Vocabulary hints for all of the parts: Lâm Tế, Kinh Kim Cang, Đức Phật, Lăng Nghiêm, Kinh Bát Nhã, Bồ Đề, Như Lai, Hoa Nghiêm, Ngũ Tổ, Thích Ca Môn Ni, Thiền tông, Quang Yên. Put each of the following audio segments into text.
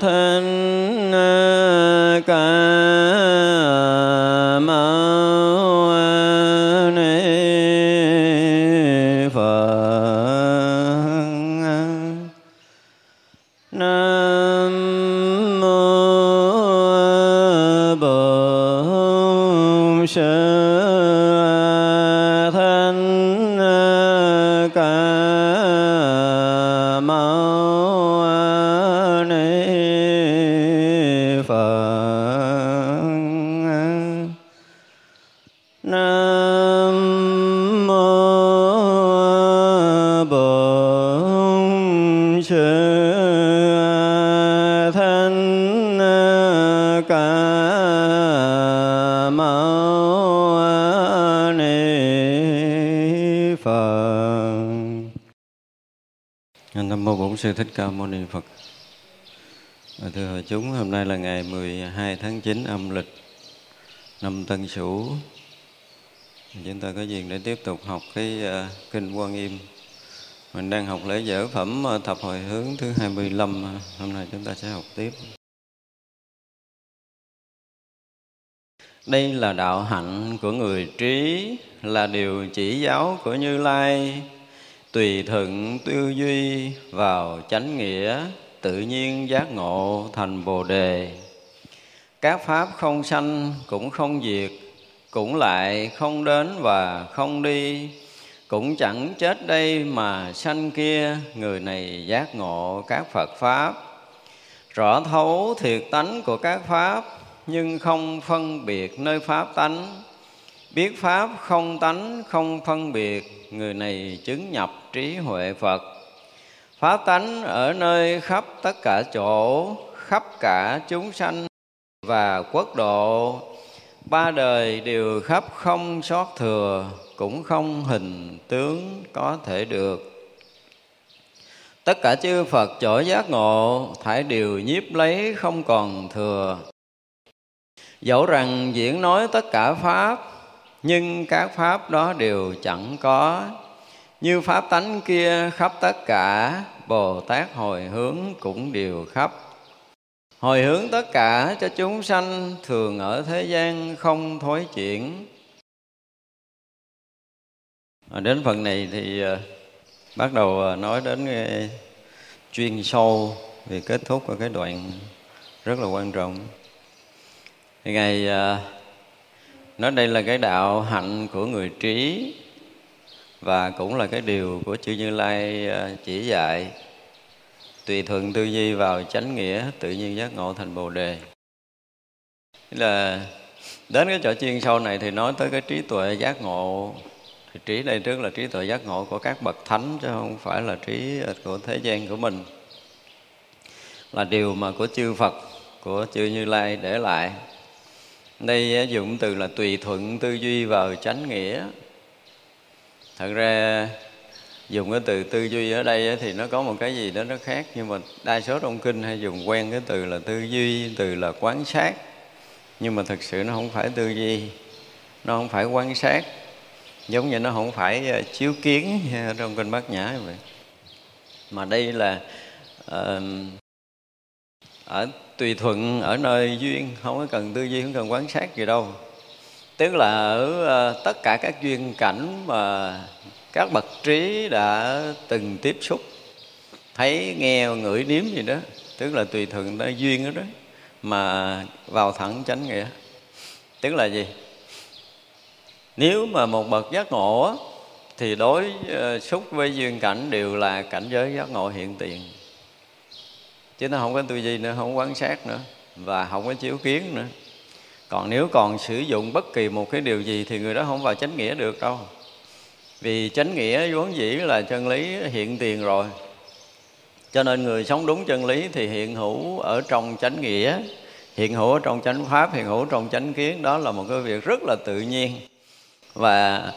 Thanh Ca Mâu Ni Phật. Nam Mô Bổn Sư Sư Thích Ca Môn Ni Phật. Thưa hội chúng, hôm nay là ngày 12 tháng 9 âm lịch năm Tân Sửu. Chúng ta có duyên để tiếp tục học cái kinh Quang Yên. Mình đang học lễ dở phẩm thập hồi hướng thứ 25. Hôm nay chúng ta sẽ học tiếp. Đây là đạo hạnh của người trí, là điều chỉ giáo của Như Lai. Tùy thuận tư duy vào chánh nghĩa, tự nhiên giác ngộ thành Bồ Đề. Các pháp không sanh cũng không diệt, cũng lại không đến và không đi, cũng chẳng chết đây mà sanh kia. Người này giác ngộ các Phật Pháp, rõ thấu thiệt tánh của các Pháp, nhưng không phân biệt nơi Pháp tánh. Biết Pháp không tánh không phân biệt, người này chứng nhập trí huệ Phật. Pháp tánh ở nơi khắp tất cả chỗ, khắp cả chúng sanh và quốc độ. Ba đời đều khắp không sót thừa, cũng không hình tướng có thể được. Tất cả chư Phật chỗ giác ngộ, thảy đều nhiếp lấy không còn thừa. Dẫu rằng diễn nói tất cả Pháp, nhưng các Pháp đó đều chẳng có. Như Pháp tánh kia khắp tất cả, Bồ Tát hồi hướng cũng đều khắp. Hồi hướng tất cả cho chúng sanh, thường ở thế gian không thối chuyển. Đến phần này thì bắt đầu nói đến cái chuyên sâu, vì kết thúc ở cái đoạn rất là quan trọng. Thì ngày nói đây là cái đạo hạnh của người trí và cũng là cái điều của chư Như Lai chỉ dạy. Tùy thuận tư duy vào chánh nghĩa, tự nhiên giác ngộ thành Bồ Đề. Thế là đến cái chỗ chuyên sâu này thì nói tới cái trí tuệ giác ngộ. Thì trí đây trước là trí tuệ giác ngộ của các bậc thánh, chứ không phải là trí của thế gian của mình. Là điều mà của chư Phật, của chư Như Lai để lại. Đây dụng từ là tùy thuận tư duy vào chánh nghĩa. Thật ra dùng cái từ tư duy ở đây thì nó có một cái gì đó nó khác. Nhưng mà đa số trong kinh hay dùng quen cái từ là tư duy, từ là quán sát. Nhưng mà thực sự nó không phải tư duy, nó không phải quan sát. Giống như nó không phải chiếu kiến trong kinh Bát Nhã vậy. Mà đây là ở tùy thuận ở nơi duyên, không có cần tư duy, không cần quan sát gì đâu. Tức là ở tất cả các duyên cảnh mà các bậc trí đã từng tiếp xúc, thấy, nghe, ngửi, nếm gì đó, tức là tùy thuận nơi duyên đó, mà vào thẳng chánh nghĩa. Tức là gì? Nếu mà một bậc giác ngộ thì đối xúc với duyên cảnh đều là cảnh giới giác ngộ hiện tiền. Chứ nó không có tư duy nữa, không quan sát nữa, và không có chiếu kiến nữa. Còn nếu còn sử dụng bất kỳ một cái điều gì thì người đó không vào chánh nghĩa được đâu. Vì chánh nghĩa vốn dĩ là chân lý hiện tiền rồi. Cho nên người sống đúng chân lý thì hiện hữu ở trong chánh nghĩa, hiện hữu ở trong chánh pháp, hiện hữu trong chánh kiến. Đó là một cái việc rất là tự nhiên. Và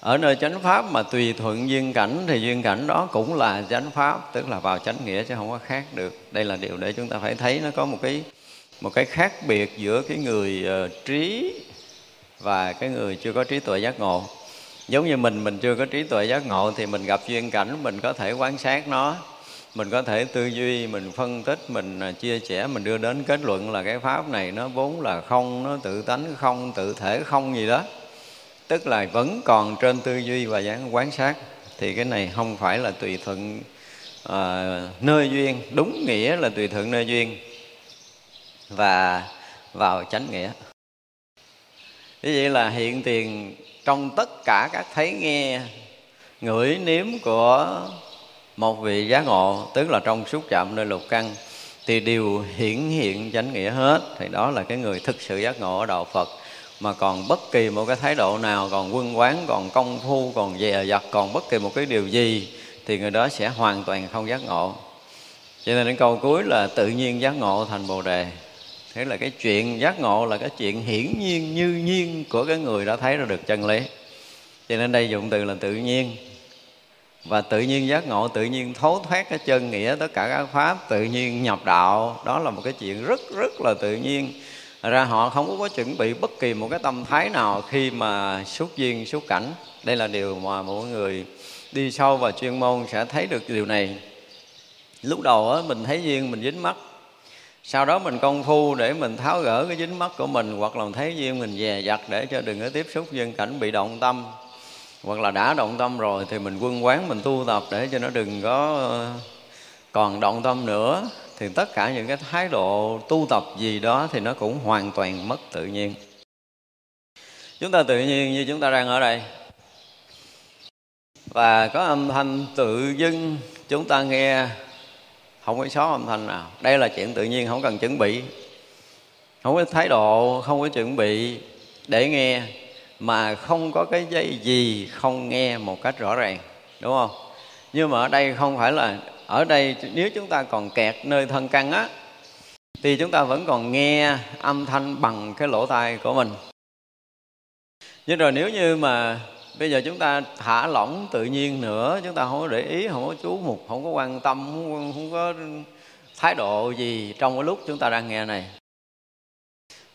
ở nơi chánh pháp mà tùy thuận duyên cảnh thì duyên cảnh đó cũng là chánh pháp, tức là vào chánh nghĩa chứ không có khác được. Đây là điều để chúng ta phải thấy nó có một cái khác biệt giữa cái người trí và cái người chưa có trí tuệ giác ngộ. Giống như mình chưa có trí tuệ giác ngộ thì mình gặp duyên cảnh mình có thể quan sát nó, Mình có thể tư duy, mình phân tích, mình chia sẻ, mình đưa đến kết luận là cái pháp này nó vốn là không, nó tự tánh không, tự thể không gì đó. Tức là vẫn còn trên tư duy và quán sát. Thì cái này không phải là tùy thuận nơi duyên, đúng nghĩa là tùy thuận nơi duyên và vào chánh nghĩa. Như vậy là hiện tiền trong tất cả các thấy nghe, ngửi nếm của một vị giác ngộ, tức là trong xúc chạm nơi lục căn, thì đều hiển hiện chánh nghĩa hết. Thì đó là cái người thực sự giác ngộ ở đạo Phật. Mà còn bất kỳ một cái thái độ nào, còn quân quán, còn công phu, còn dè dặt, còn bất kỳ một cái điều gì, thì người đó sẽ hoàn toàn không giác ngộ. Cho nên đến câu cuối là tự nhiên giác ngộ thành Bồ Đề. Thế là cái chuyện giác ngộ là cái chuyện hiển nhiên như nhiên của cái người đã thấy ra được chân lý. Cho nên đây dụng từ là tự nhiên. Và tự nhiên giác ngộ, tự nhiên thấu thoát cái chân nghĩa, tất cả các pháp, tự nhiên nhập đạo. Đó là một cái chuyện rất là tự nhiên. Ra họ không có chuẩn bị bất kỳ một cái tâm thái nào khi mà xuất duyên, xuất cảnh. Đây là điều mà mỗi người đi sâu vào chuyên môn sẽ thấy được điều này. Lúc đầu á, mình thấy duyên, mình dính mắt. Sau đó mình công phu để mình tháo gỡ cái dính mắt của mình, hoặc là mình thấy duyên mình dè dặt để cho đừng có tiếp xúc duyên cảnh bị động tâm. Hoặc là đã động tâm rồi thì mình quân quán, mình tu tập để cho nó đừng có còn động tâm nữa. Thì tất cả những cái thái độ tu tập gì đó thì nó cũng hoàn toàn mất tự nhiên. Chúng ta tự nhiên như chúng ta đang ở đây. Và có âm thanh tự dưng chúng ta nghe, không có sót âm thanh nào. Đây là chuyện tự nhiên, không cần chuẩn bị. Không có thái độ, không có chuẩn bị để nghe. Mà không có cái dây gì không nghe một cách rõ ràng, đúng không? Nhưng mà ở đây không phải là... Ở đây nếu chúng ta còn kẹt nơi thân căn á, thì chúng ta vẫn còn nghe âm thanh bằng cái lỗ tai của mình. Nhưng rồi nếu như mà bây giờ chúng ta thả lỏng tự nhiên nữa, chúng ta không có để ý, không có chú mục, không có quan tâm, không có thái độ gì trong cái lúc chúng ta đang nghe này,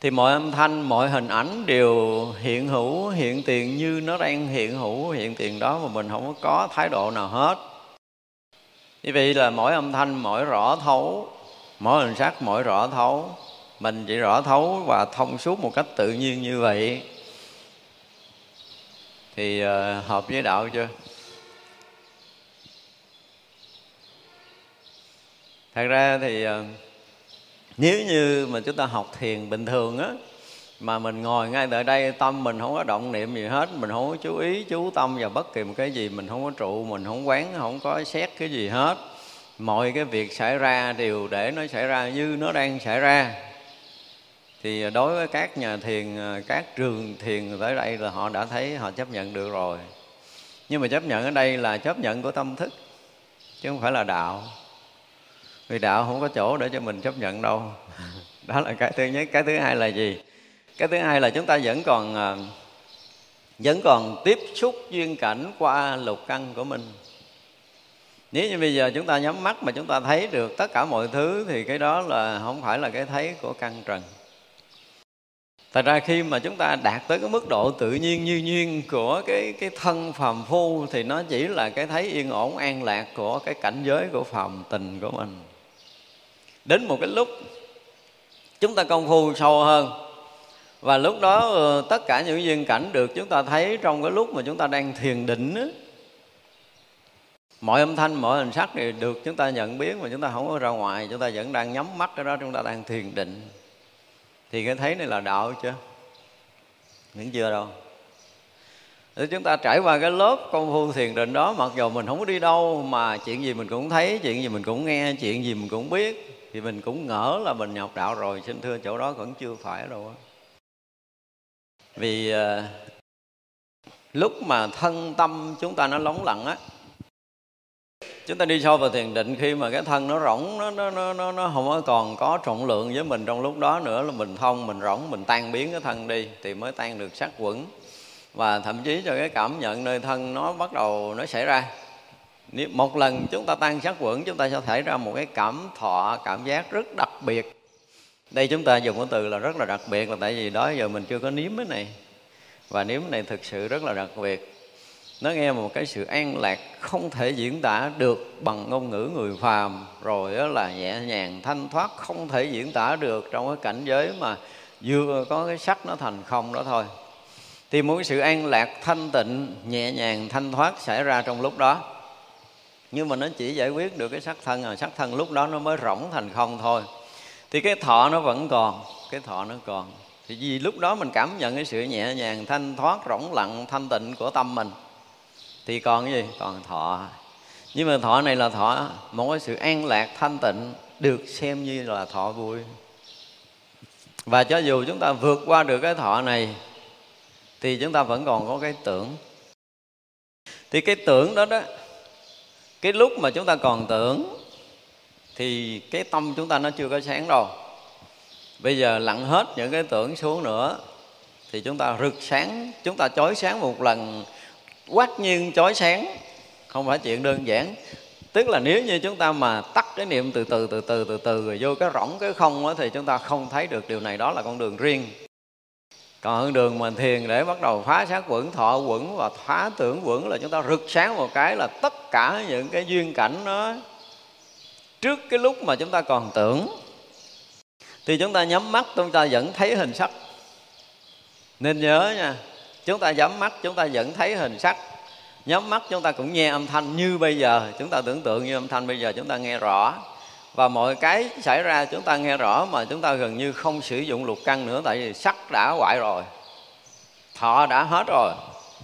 thì mọi âm thanh, mọi hình ảnh đều hiện hữu, hiện tiền như nó đang hiện hữu, hiện tiền đó mà mình không có thái độ nào hết. Như vậy là mỗi âm thanh, mỗi rõ thấu, mỗi hình sắc, mỗi rõ thấu, mình chỉ rõ thấu và thông suốt một cách tự nhiên như vậy. Thì hợp với đạo chưa? Thật ra thì nếu như mà chúng ta học thiền bình thường á, mà mình ngồi ngay tại đây, tâm mình không có động niệm gì hết, mình không có chú ý, chú tâm vào bất kỳ một cái gì, mình không có trụ, mình không quán, không có xét cái gì hết. Mọi cái việc xảy ra đều để nó xảy ra như nó đang xảy ra. Thì đối với các nhà thiền, các trường thiền tới đây là họ đã thấy, họ chấp nhận được rồi. Nhưng mà chấp nhận ở đây là chấp nhận của tâm thức, chứ không phải là đạo. Vì đạo không có chỗ để cho mình chấp nhận đâu. Đó là cái thứ nhất. Cái thứ hai là gì? Cái thứ hai là chúng ta vẫn còn tiếp xúc duyên cảnh qua lục căn của mình. Nếu như bây giờ chúng ta nhắm mắt mà chúng ta thấy được tất cả mọi thứ, thì cái đó là không phải là cái thấy của căn trần. Thật ra khi mà chúng ta đạt tới cái mức độ tự nhiên như nhiên của cái thân phàm phu, thì nó chỉ là cái thấy yên ổn an lạc của cái cảnh giới của phàm tình của mình. Đến một cái lúc chúng ta công phu sâu hơn, và lúc đó tất cả những duyên cảnh được chúng ta thấy trong cái lúc mà chúng ta đang thiền định đó. Mọi âm thanh, mọi hình sắc đều được chúng ta nhận biết mà chúng ta không có ra ngoài. Chúng ta vẫn đang nhắm mắt cái đó, chúng ta đang thiền định. Thì cái thấy này là đạo chưa? Vẫn chưa đâu. Nếu chúng ta trải qua cái lớp công phu thiền định đó, mặc dù mình không có đi đâu mà chuyện gì mình cũng thấy, chuyện gì mình cũng nghe, chuyện gì mình cũng biết, thì mình cũng ngỡ là mình nhập đạo rồi. Xin thưa, chỗ đó vẫn chưa phải đâu. Vì lúc mà thân tâm chúng ta nó lóng lặng á, chúng ta đi sâu vào thiền định, khi mà cái thân nó rỗng, nó không còn có trọng lượng với mình trong lúc đó nữa, là mình thông, mình rỗng, mình tan biến cái thân đi, thì mới tan được sắc quẩn. Và thậm chí cho cái cảm nhận nơi thân nó bắt đầu nó xảy ra. Nếu một lần chúng ta tan sắc quẩn, chúng ta sẽ xảy ra một cái cảm thọ, cảm giác rất đặc biệt. Đây chúng ta dùng cái từ là rất là đặc biệt, là tại vì đó giờ mình chưa có nếm cái này. Và nếm cái này thực sự rất là đặc biệt. Nó nghe một cái sự an lạc không thể diễn tả được bằng ngôn ngữ người phàm, rồi đó là nhẹ nhàng thanh thoát không thể diễn tả được trong cái cảnh giới mà vừa có cái sắc nó thành không đó thôi. Thì muốn sự an lạc thanh tịnh, nhẹ nhàng thanh thoát xảy ra trong lúc đó. Nhưng mà nó chỉ giải quyết được cái sắc thân, rồi sắc thân lúc đó nó mới rỗng thành không thôi. Thì cái thọ nó vẫn còn, cái thọ nó còn. Thì vì lúc đó mình cảm nhận cái sự nhẹ nhàng thanh thoát, rỗng lặng, thanh tịnh của tâm mình. Thì còn cái gì? Còn thọ. Nhưng mà thọ này là thọ, một cái sự an lạc thanh tịnh được xem như là thọ vui. Và cho dù chúng ta vượt qua được cái thọ này thì chúng ta vẫn còn có cái tưởng. Thì cái tưởng đó đó, cái lúc mà chúng ta còn tưởng thì cái tâm chúng ta nó chưa có sáng đâu. Bây giờ lặn hết những cái tưởng xuống nữa thì chúng ta rực sáng, chúng ta chói sáng một lần, quát nhiên chói sáng, không phải chuyện đơn giản. Tức là nếu như chúng ta mà tắt cái niệm từ từ rồi vô cái rỗng cái không đó, thì chúng ta không thấy được điều này. Đó là con đường riêng. Còn con đường mà thiền để bắt đầu phá sát quẩn, thọ quẩn và phá tưởng quẩn là chúng ta rực sáng một cái là tất cả những cái duyên cảnh đó. Trước cái lúc mà chúng ta còn tưởng thì chúng ta nhắm mắt chúng ta vẫn thấy hình sắc. Nên nhớ nha, chúng ta nhắm mắt chúng ta vẫn thấy hình sắc, nhắm mắt chúng ta cũng nghe âm thanh như bây giờ. Chúng ta tưởng tượng như âm thanh bây giờ chúng ta nghe rõ. Và mọi cái xảy ra chúng ta nghe rõ mà chúng ta gần như không sử dụng lục căn nữa. Tại vì sắc đã hoại rồi, thọ đã hết rồi,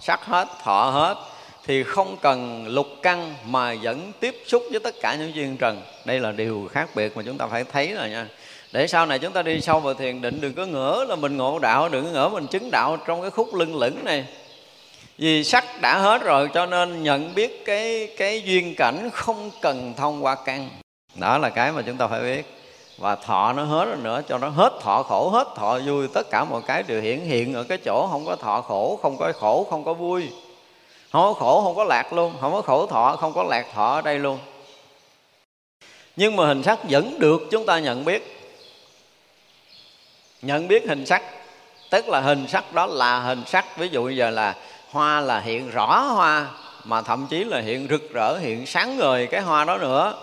sắc hết, thọ hết, thì không cần lục căn mà vẫn tiếp xúc với tất cả những duyên trần. Đây là điều khác biệt mà chúng ta phải thấy rồi nha. Để sau này chúng ta đi sâu vào thiền định, đừng có ngỡ là mình ngộ đạo, đừng có ngỡ mình chứng đạo trong cái khúc lưng lửng này. Vì sắc đã hết rồi cho nên nhận biết cái duyên cảnh không cần thông qua căn. Đó là cái mà chúng ta phải biết. Và thọ nó hết rồi nữa, cho nó hết thọ khổ, hết thọ vui. Tất cả mọi cái đều hiện ở cái chỗ không có thọ khổ, không có vui. Không có khổ, không có lạc luôn. Không có khổ thọ, không có lạc thọ ở đây luôn. Nhưng mà hình sắc vẫn được chúng ta nhận biết. Nhận biết hình sắc, tức là hình sắc đó là hình sắc. Ví dụ giờ là hoa là hiện rõ hoa, mà thậm chí là hiện rực rỡ, hiện sáng ngời cái hoa đó nữa.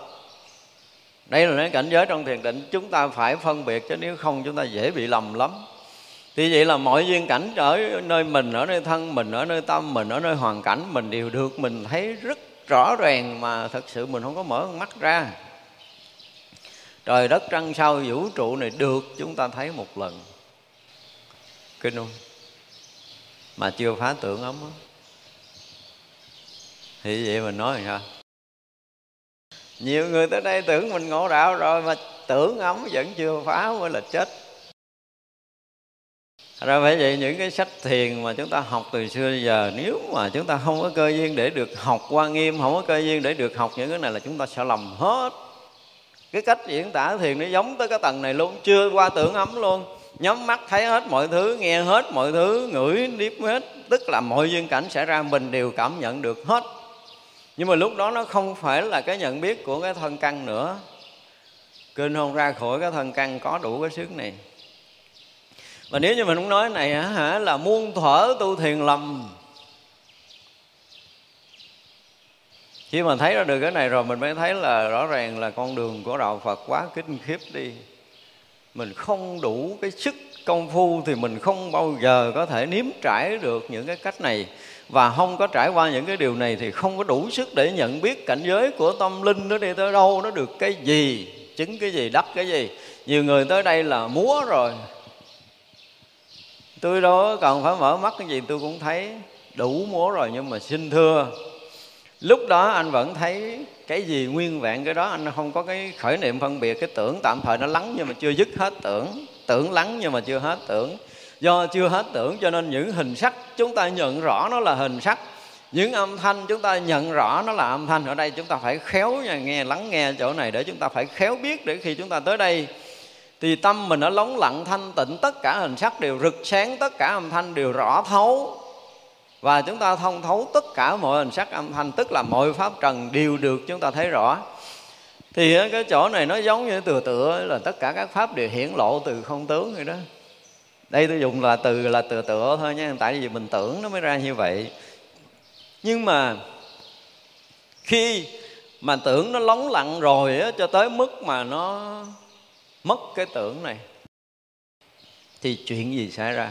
Đây là cái cảnh giới trong thiền định chúng ta phải phân biệt, chứ nếu không chúng ta dễ bị lầm lắm. Thì vậy là mọi duyên cảnh ở nơi mình, ở nơi thân mình, ở nơi tâm mình, ở nơi hoàn cảnh mình đều được mình thấy rất rõ ràng, mà thật sự mình không có mở con mắt ra. Trời đất trăng sao vũ trụ này được chúng ta thấy một lần, kinh không? Mà chưa phá tưởng ấm đó. Thì vậy mình nói sao? Nhiều người tới đây tưởng mình ngộ đạo rồi mà tưởng ấm vẫn chưa phá mới là chết. Rồi phải vậy những cái sách thiền mà chúng ta học từ xưa giờ, nếu mà chúng ta không có cơ duyên để được học Hoa Nghiêm, không có cơ duyên để được học những cái này là chúng ta sẽ lầm hết. Cái cách diễn tả thiền nó giống tới cái tầng này luôn, chưa qua tưởng ấm luôn. Nhắm mắt thấy hết mọi thứ, nghe hết mọi thứ, ngửi điếp hết. Tức là mọi duyên cảnh xảy ra mình đều cảm nhận được hết. Nhưng mà lúc đó nó không phải là cái nhận biết của cái thân căn nữa. Kinh không? Ra khỏi cái thân căn có đủ cái xứ này. Mà nếu như mình cũng nói này hả, là muôn thuở tu thiền lầm. Khi mà thấy ra được cái này rồi mình mới thấy là rõ ràng là con đường của đạo Phật quá kinh khiếp đi. Mình không đủ cái sức công phu thì mình không bao giờ có thể nếm trải được những cái cách này. Và không có trải qua những cái điều này thì không có đủ sức để nhận biết cảnh giới của tâm linh nó đi tới đâu, nó được cái gì, chứng cái gì, đắc cái gì. Nhiều người tới đây là múa rồi. Tôi đâu còn phải mở mắt cái gì tôi cũng thấy, đủ múa rồi. Nhưng mà xin thưa, lúc đó anh vẫn thấy cái gì nguyên vẹn cái đó. Anh không có cái khởi niệm phân biệt. Cái tưởng tạm thời nó lắng nhưng mà chưa dứt hết tưởng. Tưởng lắng nhưng mà chưa hết tưởng. Do chưa hết tưởng cho nên những hình sắc chúng ta nhận rõ nó là hình sắc, những âm thanh chúng ta nhận rõ nó là âm thanh. Ở đây chúng ta phải khéo nghe, lắng nghe chỗ này để chúng ta phải khéo biết. Để khi chúng ta tới đây thì tâm mình nó lóng lặng thanh tịnh, tất cả hình sắc đều rực sáng, tất cả âm thanh đều rõ thấu. Và chúng ta thông thấu tất cả mọi hình sắc âm thanh, tức là mọi pháp trần đều được chúng ta thấy rõ. Thì cái chỗ này nó giống như tựa là tất cả các pháp đều hiển lộ từ không tướng vậy đó. Đây tôi dùng là từ tựa thôi nha, tại vì mình tưởng nó mới ra như vậy. Nhưng mà khi mà tưởng nó lóng lặng rồi á, cho tới mức mà nó mất cái tưởng này, thì chuyện gì xảy ra?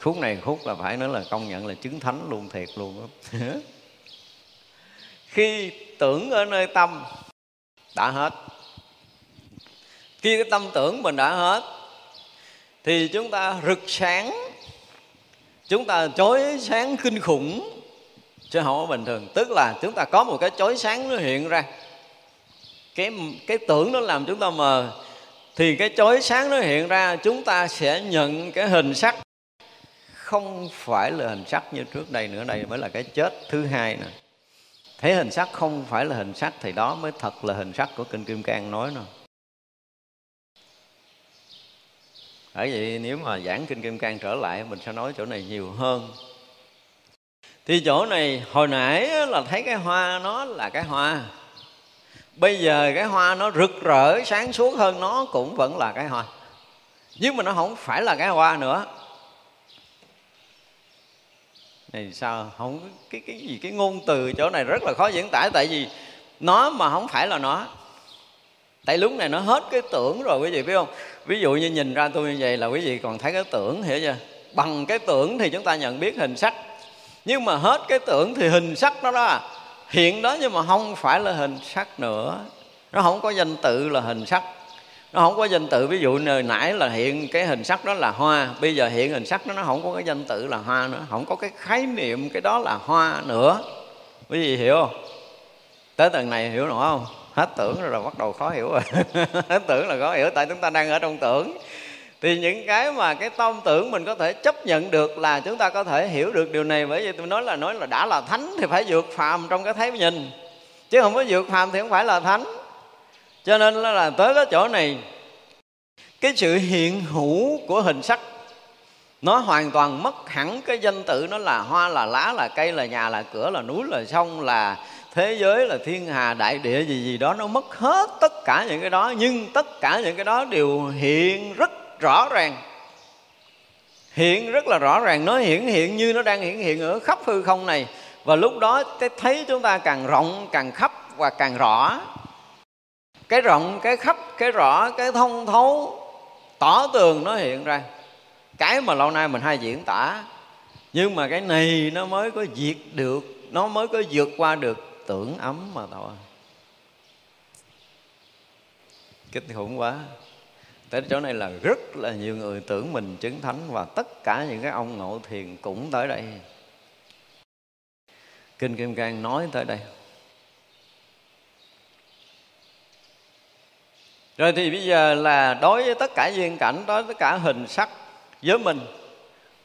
Khúc này khúc là phải nói là công nhận là chứng thánh luôn, thiệt luôn. Khi tưởng ở nơi tâm đã hết, khi cái tâm tưởng mình đã hết, thì chúng ta rực sáng, chúng ta chói sáng kinh khủng, chứ không có bình thường. Tức là chúng ta có một cái chói sáng nó hiện ra. Cái tưởng nó làm chúng ta mờ, thì cái chói sáng nó hiện ra, chúng ta sẽ nhận cái hình sắc không phải là hình sắc như trước đây nữa. Đây mới là cái chết thứ hai nè. Thấy hình sắc không phải là hình sắc, thì đó mới thật là hình sắc của Kinh Kim Cang nói nè. Bởi vậy nếu mà giảng Kinh Kim Cang trở lại, mình sẽ nói chỗ này nhiều hơn. Thì chỗ này hồi nãy là thấy cái hoa nó là cái hoa, bây giờ cái hoa nó rực rỡ sáng suốt hơn, nó cũng vẫn là cái hoa, nhưng mà nó không phải là cái hoa nữa. Này sao không cái ngôn từ chỗ này rất là khó diễn tả, tại vì nó mà không phải là nó. Tại lúc này nó hết cái tưởng rồi, quý vị biết không? Ví dụ như nhìn ra tôi như vậy là quý vị còn thấy cái tưởng, hiểu chưa? Bằng cái tưởng thì chúng ta nhận biết hình sắc, nhưng mà hết cái tưởng thì hình sắc nó đó hiện đó, nhưng mà không phải là hình sắc nữa. Nó không có danh tự là hình sắc, nó không có danh tự. Ví dụ nơi nãy là hiện cái hình sắc đó là hoa, bây giờ hiện hình sắc đó nó không có cái danh tự là hoa nữa, không có cái khái niệm cái đó là hoa nữa. Quý vị hiểu không? Tới tầng này hiểu nổi không? Hết tưởng rồi là bắt đầu khó hiểu rồi. Hết tưởng là khó hiểu, tại chúng ta đang ở trong tưởng. Thì những cái mà cái tâm tưởng mình có thể chấp nhận được là chúng ta có thể hiểu được điều này. Bởi vì tôi nói là đã là thánh thì phải vượt phàm trong cái thấy nhìn, chứ không có vượt phàm thì không phải là thánh. Cho nên là tới cái chỗ này, cái sự hiện hữu của hình sắc nó hoàn toàn mất hẳn cái danh tự, nó là hoa, là lá, là cây, là nhà, là cửa, là núi, là sông, là thế giới, là thiên hà, đại địa gì đó. Nó mất hết tất cả những cái đó, nhưng tất cả những cái đó đều hiện rất rõ ràng. Hiện rất là rõ ràng, nó hiện như nó đang hiện ở khắp hư không này. Và lúc đó cái thấy chúng ta càng rộng, càng khắp và càng rõ. Cái rộng, cái khắp, cái rõ, cái thông thấu, tỏ tường nó hiện ra. Cái mà lâu nay mình hay diễn tả, nhưng mà cái này nó mới có diệt được, nó mới có vượt qua được tưởng ấm mà thôi. Kinh khủng quá. Tới chỗ này là rất là nhiều người tưởng mình chứng thánh, và tất cả những cái ông ngộ thiền cũng tới đây. Kinh Kim Cang nói tới đây. Rồi thì bây giờ là đối với tất cả duyên cảnh, đối với tất cả hình sắc với mình,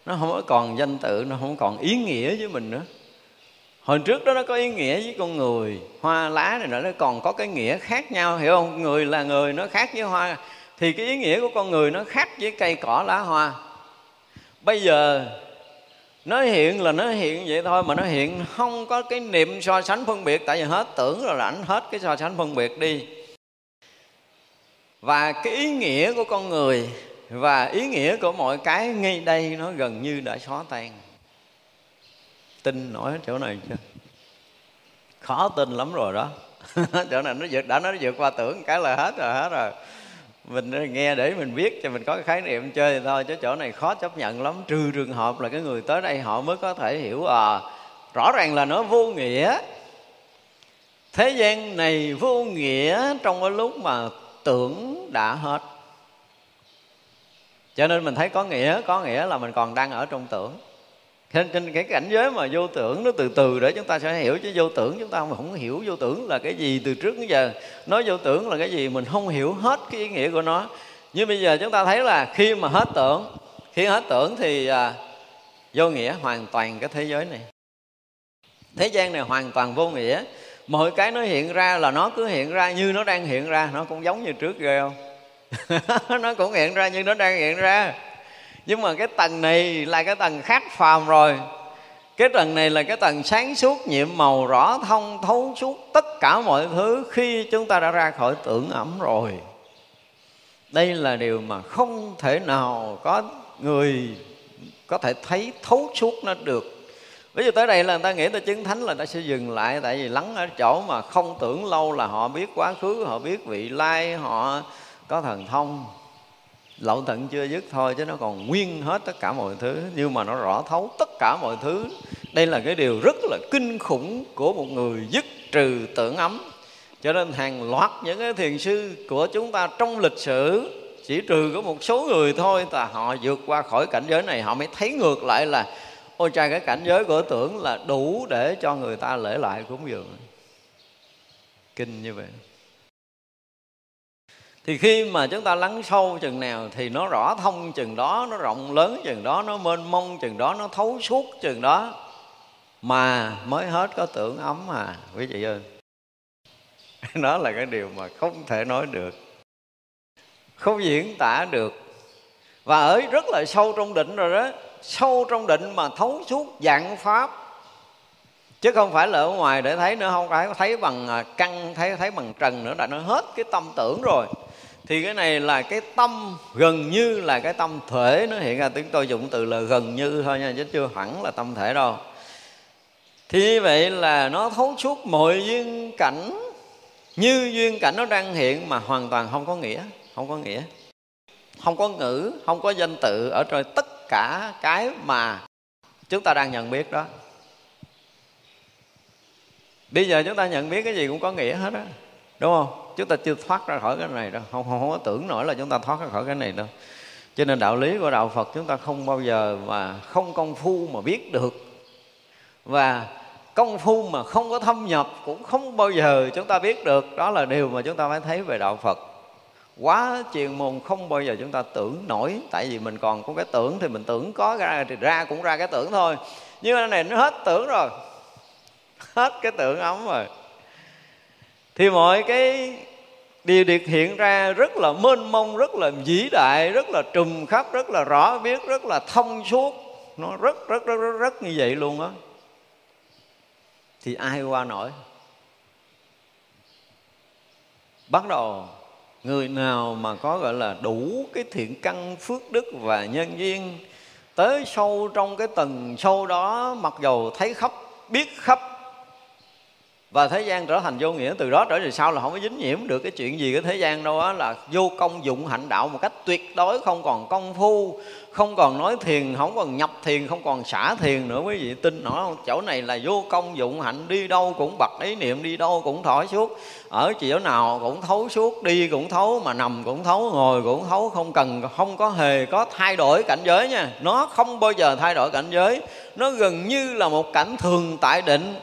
nó không có còn danh tự, nó không còn ý nghĩa với mình nữa. Hồi trước đó nó có ý nghĩa với con người, hoa lá này nữa, nó còn có cái nghĩa khác nhau, hiểu không? Người là người, nó khác với hoa. Thì cái ý nghĩa của con người nó khác với cây cỏ lá hoa. Bây giờ nó hiện là nó hiện vậy thôi, mà nó hiện không có cái niệm so sánh phân biệt. Tại vì hết tưởng rồi là ảnh hết cái so sánh phân biệt đi. Và cái ý nghĩa của con người và ý nghĩa của mọi cái ngay đây nó gần như đã xóa tan. Tin nổi chỗ này chưa? Khó tin lắm rồi đó. Chỗ này nó vượt qua tưởng cái là hết rồi. Mình nghe để mình biết cho mình có cái khái niệm chơi thôi, chứ chỗ này khó chấp nhận lắm. Trừ trường hợp là cái người tới đây họ mới có thể hiểu rõ ràng là nó vô nghĩa. Thế gian này vô nghĩa trong cái lúc mà tưởng đã hết. Cho nên mình thấy có nghĩa là mình còn đang ở trong tưởng. Trên cái cảnh giới mà vô tưởng nó từ để chúng ta sẽ hiểu, chứ vô tưởng chúng ta không hiểu vô tưởng là cái gì từ trước đến giờ. Nói vô tưởng là cái gì mình không hiểu hết cái ý nghĩa của nó. Nhưng bây giờ chúng ta thấy là khi mà hết tưởng, thì vô nghĩa hoàn toàn cái thế giới này. Thế gian này hoàn toàn vô nghĩa. Mọi cái nó hiện ra là nó cứ hiện ra như nó đang hiện ra. Nó cũng giống như trước ghê không? Nó cũng hiện ra như nó đang hiện ra. Nhưng mà cái tầng này là cái tầng khác phàm rồi. Cái tầng này là cái tầng sáng suốt, nhiệm màu rõ, thông thấu suốt tất cả mọi thứ khi chúng ta đã ra khỏi tưởng ẩm rồi. Đây là điều mà không thể nào có người có thể thấy thấu suốt nó được. Bây giờ tới đây là người ta nghĩ người ta chứng thánh là người ta sẽ dừng lại, tại vì lắng ở chỗ mà không tưởng lâu là họ biết quá khứ, họ biết vị lai, họ có thần thông. Lậu tận chưa dứt thôi, chứ nó còn nguyên hết tất cả mọi thứ, nhưng mà nó rõ thấu tất cả mọi thứ. Đây là cái điều rất là kinh khủng của một người dứt trừ tưởng ấm. Cho nên hàng loạt những cái thiền sư của chúng ta trong lịch sử, chỉ trừ có một số người thôi là họ vượt qua khỏi cảnh giới này, họ mới thấy ngược lại là ôi trời, cái cảnh giới của tưởng là đủ để cho người ta lễ lại cúng dường. Kinh như vậy. Thì khi mà chúng ta lắng sâu chừng nào thì nó rõ thông chừng đó, nó rộng lớn chừng đó, nó mênh mông chừng đó, nó thấu suốt chừng đó mà mới hết có tưởng ấm à, quý vị ơi. Đó là cái điều mà không thể nói được, không diễn tả được. Và ở rất là sâu trong định rồi đó, sâu trong định mà thấu suốt vạn pháp, chứ không phải là ở ngoài để thấy nữa, không phải thấy bằng căn, thấy bằng trần nữa, là nó hết cái tâm tưởng rồi. Thì cái này là cái tâm gần như là cái tâm thể, nó hiện ra. Tiếng tôi dùng từ là gần như thôi nha, chứ chưa hẳn là tâm thể đâu. Thì như vậy là nó thấu suốt mọi duyên cảnh, như duyên cảnh nó đang hiện mà hoàn toàn không có nghĩa, không có nghĩa, không có ngữ, không có danh tự ở trong tất cả cái mà chúng ta đang nhận biết đó. Bây giờ chúng ta nhận biết cái gì cũng có nghĩa hết á, đúng không? Chúng ta chưa thoát ra khỏi cái này đâu, không có tưởng nổi là chúng ta thoát ra khỏi cái này đâu. Cho nên đạo lý của đạo Phật chúng ta không bao giờ mà không công phu mà biết được, và công phu mà không có thâm nhập cũng không bao giờ chúng ta biết được. Đó là điều mà chúng ta phải thấy về đạo Phật. Quá chuyên môn không bao giờ chúng ta tưởng nổi, tại vì mình còn có cái tưởng thì mình tưởng có ra thì ra cũng ra cái tưởng thôi. Nhưng mà này nó hết tưởng rồi, hết cái tưởng ấm rồi, thì mọi cái điều điệt hiện ra rất là mênh mông, rất là vĩ đại, rất là trùm khắp, rất là rõ biết, rất là thông suốt. Nó rất như vậy luôn á, thì ai qua nổi. Bắt đầu người nào mà có gọi là đủ cái thiện căn, phước đức và nhân duyên tới sâu trong cái tầng sâu đó, mặc dầu thấy khắp, biết khắp, và thế gian trở thành vô nghĩa, từ đó trở về sau là không có dính nhiễm được cái chuyện gì cái thế gian đâu á, là vô công dụng hạnh đạo một cách tuyệt đối, không còn công phu, không còn nói thiền, không còn nhập thiền, không còn xả thiền nữa. Quý vị tin nổi không? Chỗ này là vô công dụng hạnh, đi đâu cũng bật ý niệm, đi đâu cũng thổi suốt, ở chỗ nào cũng thấu suốt, đi cũng thấu mà nằm cũng thấu, ngồi cũng thấu, không cần, không có hề có thay đổi cảnh giới nha. Nó không bao giờ thay đổi cảnh giới, nó gần như là một cảnh thường tại định.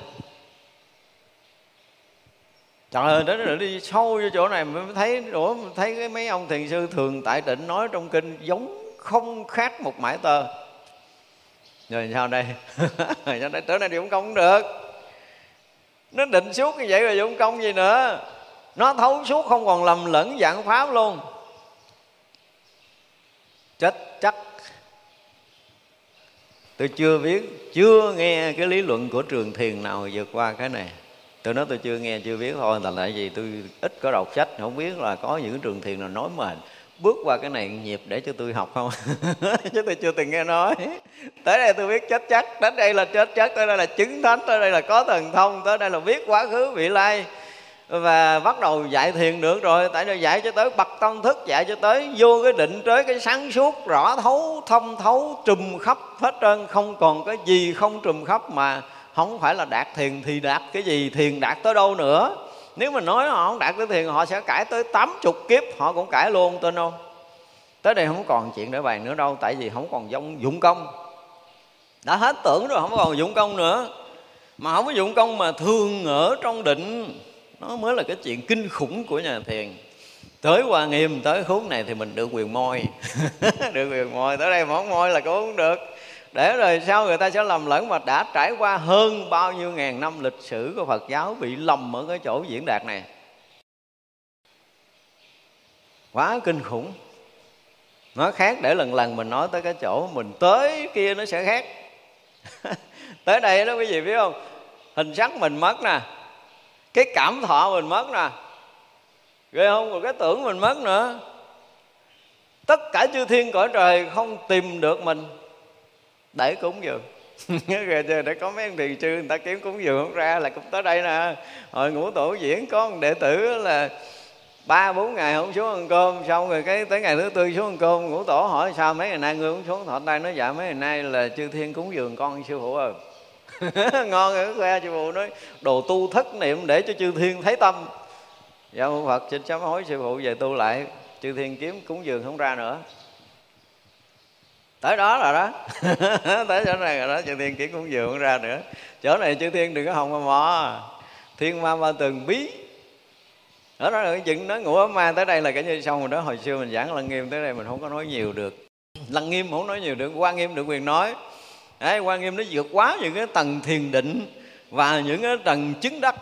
Trời ơi, để đi sâu vô chỗ này mới thấy, thấy cái mấy ông thiền sư thường tại định nói trong kinh giống không khác một mãi tơ. Rồi sao đây? Rồi đây tới đây dụng công cũng được. Nó định suốt như vậy rồi dụng công gì nữa. Nó thấu suốt không còn lầm lẫn vạn pháp luôn. Chết chắc. Tôi chưa biết, chưa nghe cái lý luận của trường thiền nào vượt qua cái này. Tôi nói tôi chưa nghe, chưa biết thôi, là tại vì tôi ít có đọc sách, không biết là có những trường thiền nào nói mà bước qua cái này nhịp để cho tôi học không. Chứ tôi chưa từng nghe nói. Tới đây tôi biết chết chắc, đến đây là chết chắc, tới đây là chứng thánh, tới đây là có thần thông, tới đây là biết quá khứ vị lai, và bắt đầu dạy thiền được rồi. Tại vì dạy cho tới bậc tâm thức, dạy cho tới vô cái định tới cái sáng suốt, rõ thấu, thông thấu, trùm khắp hết trơn, không còn cái gì không trùm khắp mà. Không phải là đạt thiền thì đạt cái gì, thiền đạt tới đâu nữa. Nếu mà nói họ không đạt tới thiền, họ sẽ cãi tới 80 kiếp, họ cũng cãi luôn, tên không? Tới đây không còn chuyện để bàn nữa đâu, tại vì không còn dụng công. Đã hết tưởng rồi, không còn dụng công nữa. Mà không có dụng công mà thường ở trong định, nó mới là cái chuyện kinh khủng của nhà thiền. Tới Hoa Nghiêm, tới khúc này thì mình được quyền môi. Được quyền môi, tới đây mà không môi là cũng không được. Để rồi sau người ta sẽ lầm lẫn, mà đã trải qua hơn bao nhiêu ngàn năm lịch sử của Phật giáo bị lầm ở cái chỗ diễn đạt này. Quá kinh khủng. Nó khác, để lần lần mình nói tới cái chỗ mình tới kia nó sẽ khác. Tới đây đó quý vị biết không? Hình sắc mình mất nè, cái cảm thọ mình mất nè, rồi không còn cái tưởng mình mất nữa. Tất cả chư thiên cõi trời không tìm được mình để cúng dường. Để có mấy ông thiền sư người ta kiếm cúng dường không ra là cũng tới đây nè. Hồi Ngũ Tổ diễn có một đệ tử là 3-4 ngày không xuống ăn cơm, xong rồi cái tới ngày thứ tư xuống ăn cơm. Ngũ Tổ hỏi sao mấy ngày nay ngươi cũng xuống thọ tay? Nói dạ mấy ngày nay là chư thiên cúng dường con sư phụ ơi. Ngon rồi, khoe sư phụ, nói đồ tu thất niệm để cho chư thiên thấy tâm. Dạ Phật Phật, xin sám hối sư phụ về tu lại, chư thiên kiếm cúng dường không ra nữa. Tới đó rồi đó. Tới chỗ này rồi đó, chư thiên kiếm cúng dường không ra nữa. Chỗ này chư thiên đừng có hòng mà mò, thiên ma ba tường bí. Đó là cái chuyện nói ngủ ấm ma tới đây là cả như xong rồi đó. Hồi xưa mình giảng Lăng Nghiêm tới đây mình không có nói nhiều được. Lăng Nghiêm không nói nhiều được, Hoa Nghiêm được quyền nói. Đấy, Hoa Nghiêm nó vượt quá những cái tầng thiền định và những cái tầng chứng đắc.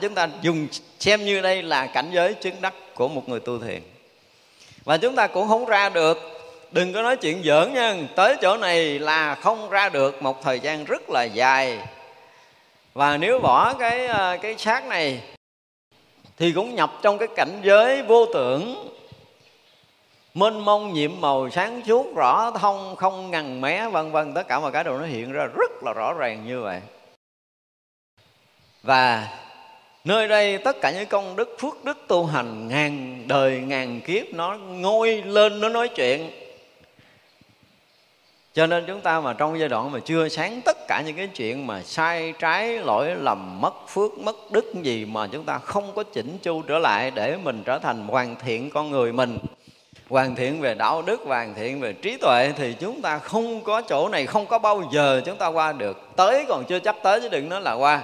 Chúng ta dùng xem như đây là cảnh giới chứng đắc của một người tu thiền. Và chúng ta cũng không ra được, đừng có nói chuyện giỡn nha. Tới chỗ này là không ra được một thời gian rất là dài. Và nếu bỏ cái xác này thì cũng nhập trong cái cảnh giới vô tưởng, mênh mông nhiệm màu sáng suốt rõ thông không ngằn mé vân vân. Tất cả mọi cái đồ nó hiện ra rất là rõ ràng như vậy. Và nơi đây tất cả những công đức phước đức tu hành ngàn đời ngàn kiếp nó ngôi lên, nó nói chuyện. Cho nên chúng ta mà trong giai đoạn mà chưa sáng, tất cả những cái chuyện mà sai trái lỗi lầm mất phước mất đức gì mà chúng ta không có chỉnh chu trở lại để mình trở thành hoàn thiện con người mình, hoàn thiện về đạo đức, hoàn thiện về trí tuệ, thì chúng ta không có chỗ này, không có bao giờ chúng ta qua được. Tới còn chưa chấp tới chứ đừng nói là qua.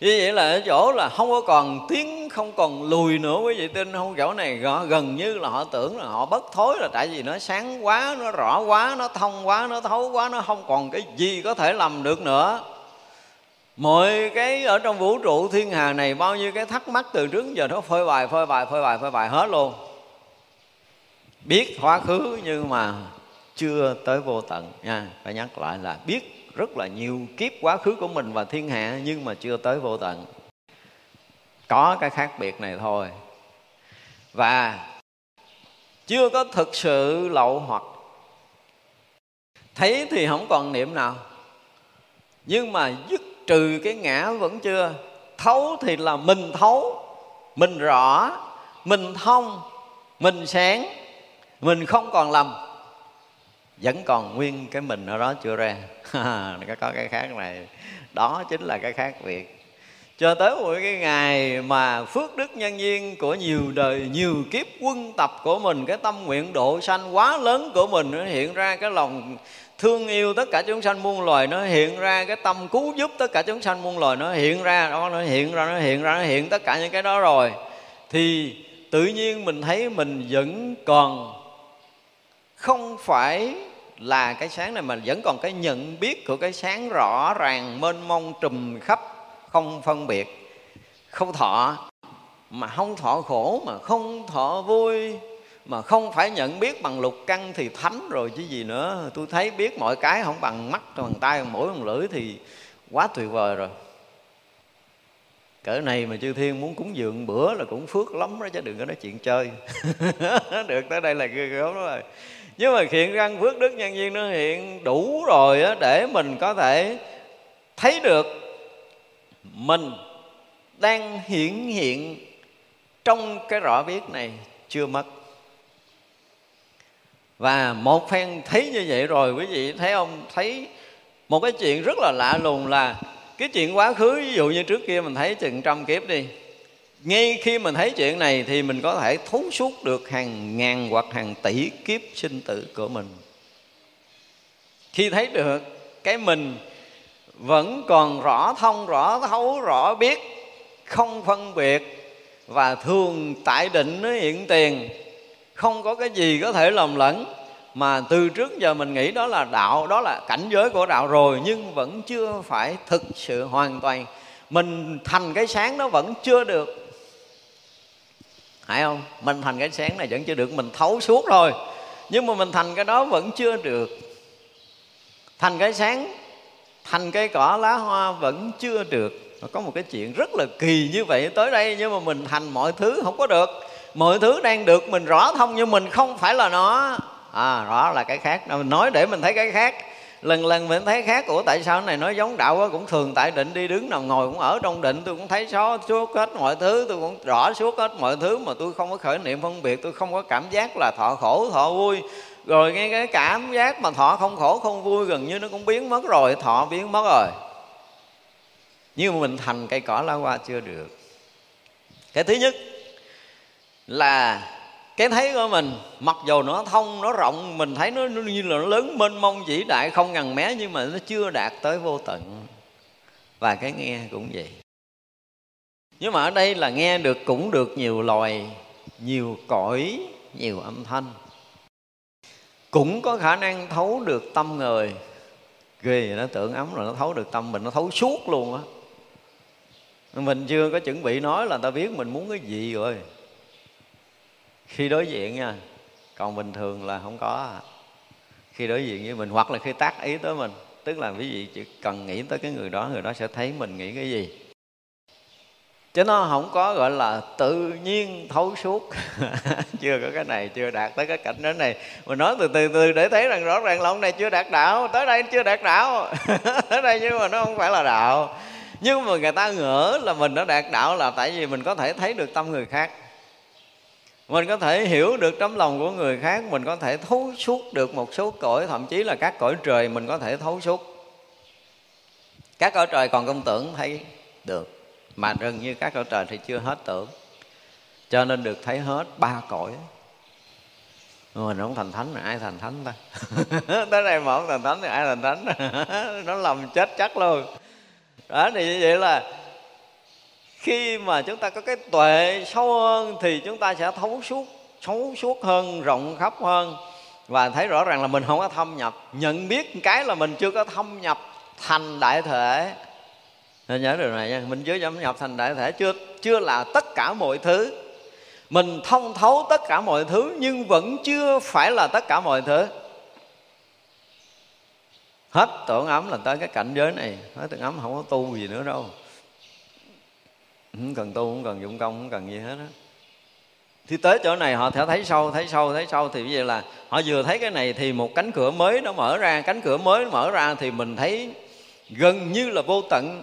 Như vậy là ở chỗ là không có còn tiến, không còn lùi nữa. Quý vị tin không? Chỗ này họ gần như là họ tưởng là họ bất thối, là tại vì nó sáng quá, nó rõ quá, nó thông quá, nó thấu quá, nó không còn cái gì có thể lầm được nữa. Mọi cái ở trong vũ trụ thiên hà này, bao nhiêu cái thắc mắc từ trước giờ nó phơi bày hết luôn. Biết quá khứ nhưng mà chưa tới vô tận nha. Phải nhắc lại là biết rất là nhiều kiếp quá khứ của mình và thiên hạ, nhưng mà chưa tới vô tận. Có cái khác biệt này thôi. Và chưa có thực sự lậu hoặc. Thấy thì không còn niệm nào, nhưng mà dứt trừ cái ngã vẫn chưa. Thấu thì là mình thấu, mình rõ, mình thông, mình sáng, mình không còn lầm. Vẫn còn nguyên cái mình ở đó chưa ra. Có cái khác này. Đó chính là cái khác biệt. Cho tới mỗi cái ngày mà phước đức nhân duyên của nhiều đời nhiều kiếp quân tập của mình, cái tâm nguyện độ sanh quá lớn của mình, nó hiện ra cái lòng thương yêu tất cả chúng sanh muôn loài, nó hiện ra cái tâm cứu giúp tất cả chúng sanh muôn loài, nó hiện ra đó, nó hiện ra tất cả những cái đó rồi, thì tự nhiên mình thấy mình vẫn còn không phải là cái sáng này, mà vẫn còn cái nhận biết của cái sáng rõ ràng, mênh mông trùm khắp, không phân biệt. Không thọ, mà không thọ khổ, mà không thọ vui, mà không phải nhận biết bằng lục căn thì thánh rồi chứ gì nữa. Tôi thấy biết mọi cái không bằng mắt, bằng tay, bằng mũi, bằng lưỡi thì quá tuyệt vời rồi. Cỡ này mà chư thiên muốn cúng dường bữa là cũng phước lắm đó chứ đừng có nói chuyện chơi. Được tới đây là ghê gớm rồi. Nhưng mà hiện răng phước đức nhân duyên nó hiện đủ rồi đó, để mình có thể thấy được mình đang hiện trong cái rõ biết này chưa mất. Và một phen thấy như vậy rồi quý vị thấy không? Thấy một cái chuyện rất là lạ lùng là cái chuyện quá khứ, ví dụ như trước kia mình thấy chừng 100 kiếp đi. Ngay khi mình thấy chuyện này thì mình có thể thấu suốt được hàng ngàn hoặc hàng tỷ kiếp sinh tử của mình. Khi thấy được cái mình vẫn còn rõ thông, rõ thấu, rõ biết, không phân biệt và thường tại định nó hiện tiền, không có cái gì có thể lầm lẫn. Mà từ trước giờ mình nghĩ đó là đạo, đó là cảnh giới của đạo rồi, nhưng vẫn chưa phải thực sự hoàn toàn. Mình thành cái sáng nó vẫn chưa được. Phải không? Mình thành cái sáng này vẫn chưa được, mình thấu suốt rồi, nhưng mà mình thành cái đó vẫn chưa được. Thành cái sáng, thành cây cỏ lá hoa vẫn chưa được. Có một cái chuyện rất là kỳ như vậy tới đây, nhưng mà mình thành mọi thứ không có được. Mọi thứ đang được, mình rõ thông nhưng mình không phải là nó. Đó là cái khác. Mình nói để mình thấy cái khác Lần lần mình thấy khác, ủa tại sao cái này nó giống đạo quá, cũng thường tại định đi đứng nằm ngồi cũng ở trong định, tôi cũng thấy suốt hết mọi thứ, tôi cũng rõ suốt hết mọi thứ mà tôi không có khởi niệm phân biệt, tôi không có cảm giác là thọ khổ, thọ vui. Rồi ngay cái cảm giác mà thọ không khổ, không vui gần như nó cũng biến mất rồi, thọ biến mất rồi. Nhưng mà mình thành cây cỏ lá hoa chưa được. Cái thứ nhất là cái thấy của mình, mặc dù nó thông, nó rộng, mình thấy nó như là nó lớn, mênh mông, vĩ đại, không ngần mé, nhưng mà nó chưa đạt tới vô tận. Và cái nghe cũng vậy. Nhưng mà ở đây là nghe được cũng được nhiều loài, nhiều cõi, nhiều âm thanh. Cũng có khả năng thấu được tâm người. Ghê, nó tưởng ấm rồi nó thấu được tâm mình, nó thấu suốt luôn á. Mình chưa có chuẩn bị nói là người ta biết mình muốn cái gì rồi. Khi đối diện nha, còn bình thường là không có. Khi đối diện với mình hoặc là khi tác ý tới mình, tức là quý vị chỉ cần nghĩ tới cái người đó sẽ thấy mình nghĩ cái gì. Chứ nó không có gọi là tự nhiên thấu suốt. Chưa có cái này, chưa đạt tới cái cảnh đó này. Mình nói từ từ để thấy rằng rõ ràng là ông này chưa đạt đạo, tới đây chưa đạt đạo. Tới đây nhưng mà nó không phải là đạo. Nhưng mà người ta ngỡ là mình đã đạt đạo là tại vì mình có thể thấy được tâm người khác. Mình có thể hiểu được tấm lòng của người khác, mình có thể thấu suốt được một số cõi, thậm chí là các cõi trời mình có thể thấu suốt. Các cõi trời còn không tưởng thấy được, mà gần như các cõi trời thì chưa hết tưởng. Cho nên được thấy hết ba cõi. Mình không thành thánh là ai thành thánh ta? Tới đây mà không thành thánh thì ai thành thánh? Nó làm chết chắc luôn. Đó thì như vậy là khi mà chúng ta có cái tuệ sâu hơn thì chúng ta sẽ thấu suốt hơn, rộng khắp hơn. Và thấy rõ ràng là mình không có thâm nhập. Nhận biết cái là mình chưa có thâm nhập thành đại thể. Nên nhớ điều này nha, mình chưa thâm nhập thành đại thể, chưa là tất cả mọi thứ. Mình thông thấu tất cả mọi thứ nhưng vẫn chưa phải là tất cả mọi thứ. Hết tưởng ấm là tới cái cảnh giới này, hết tưởng ấm không có tu gì nữa đâu. Không cần tu, không cần dụng công, không cần gì hết á. Thì tới chỗ này họ sẽ thấy sâu thì như vậy là họ vừa thấy cái này thì một cánh cửa mới nó mở ra, thì mình thấy gần như là vô tận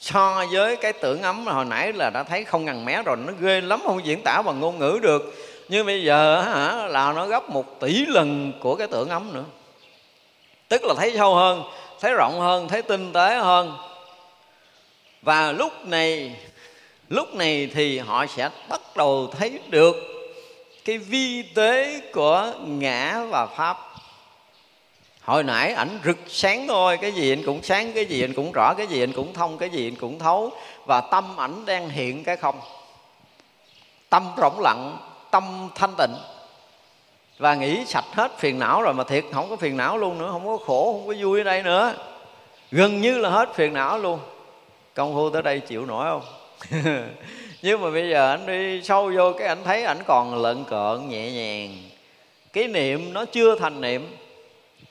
so với cái tưởng ấm hồi nãy là đã thấy không ngần mé rồi, nó ghê lắm không diễn tả bằng ngôn ngữ được. Nhưng bây giờ là nó gấp 1 tỷ lần của cái tưởng ấm nữa. Tức là thấy sâu hơn, thấy rộng hơn, thấy tinh tế hơn. Và lúc này thì họ sẽ bắt đầu thấy được cái vi tế của ngã và pháp. Hồi nãy ảnh rực sáng thôi, cái gì anh cũng sáng, cái gì anh cũng rõ, cái gì anh cũng thông, cái gì anh cũng thấu. Và tâm ảnh đang hiện cái không. Tâm rỗng lặng, tâm thanh tịnh. Và nghĩ sạch hết phiền não rồi, mà thiệt không có phiền não luôn nữa, không có khổ, không có vui ở đây nữa. Gần như là hết phiền não luôn. Công phu tới đây chịu nổi không? Nhưng mà bây giờ anh đi sâu vô cái anh thấy ảnh còn lợn cợn nhẹ nhàng. Cái niệm nó chưa thành niệm,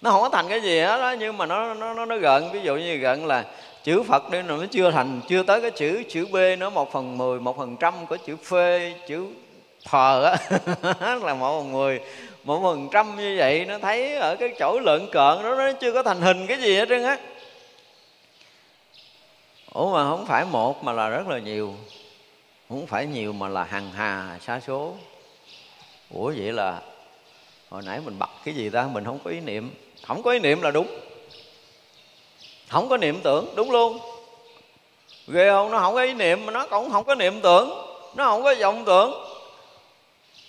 nó không có thành cái gì hết đó, nhưng mà nó gợn. Ví dụ như gợn là chữ Phật đi, nó chưa thành, chưa tới cái chữ B nữa, 1/10, 1% của chữ phê, chữ thờ á. Là 1/10, 1% như vậy. Nó thấy ở cái chỗ lợn cợn đó, nó chưa có thành hình cái gì hết trơn á. Ủa mà không phải một mà là rất là nhiều. Không phải nhiều mà là hàng hà sa số. Ủa vậy là hồi nãy mình bật cái gì ta? Mình không có ý niệm. Không có ý niệm là đúng. Không có niệm tưởng, đúng luôn. Ghê không? Nó không có ý niệm mà nó cũng không có niệm tưởng. Nó không có vọng tưởng.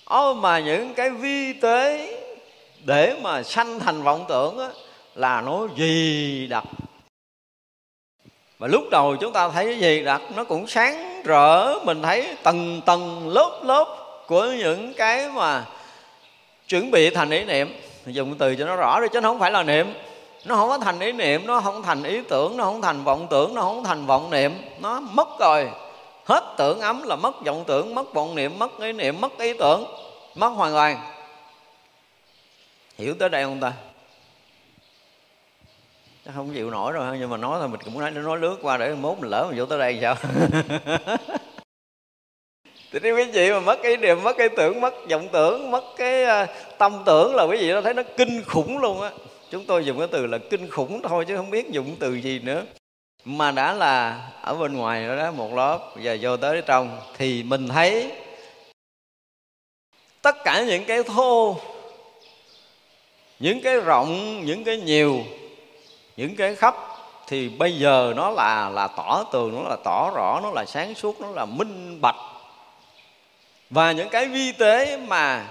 Ôi mà những cái vi tế để mà sanh thành vọng tưởng á, là nó gì đặc. Và lúc đầu chúng ta thấy cái gì đặc nó cũng sáng rỡ. Mình thấy tầng tầng lớp lớp của những cái mà chuẩn bị thành ý niệm. Dùng từ cho nó rõ đi, chứ nó không phải là niệm. Nó không có thành ý niệm, nó không thành ý tưởng, nó không thành vọng tưởng, nó không thành vọng niệm. Nó mất rồi. Hết tưởng ấm là mất vọng tưởng, mất vọng niệm, mất ý niệm, mất ý tưởng. Mất hoàn toàn. Hiểu tới đây không ta? Không chịu nổi rồi, nhưng mà nói thôi mình cũng nói lướt qua để mốt mình lỡ mình vô tới đây sao? Thì nếu quý vị mà mất ý niệm, mất cái tưởng, mất vọng tưởng, mất cái tâm tưởng là quý vị nó thấy nó kinh khủng luôn á. Chúng tôi dùng cái từ là kinh khủng thôi chứ không biết dùng từ gì nữa. Mà đã là ở bên ngoài đó, đó một lớp, giờ vô tới trong thì mình thấy tất cả những cái thô, những cái rộng, những cái nhiều, những cái khắp thì bây giờ nó là tỏ tường, nó là tỏ rõ, nó là sáng suốt, nó là minh bạch. Và những cái vi tế mà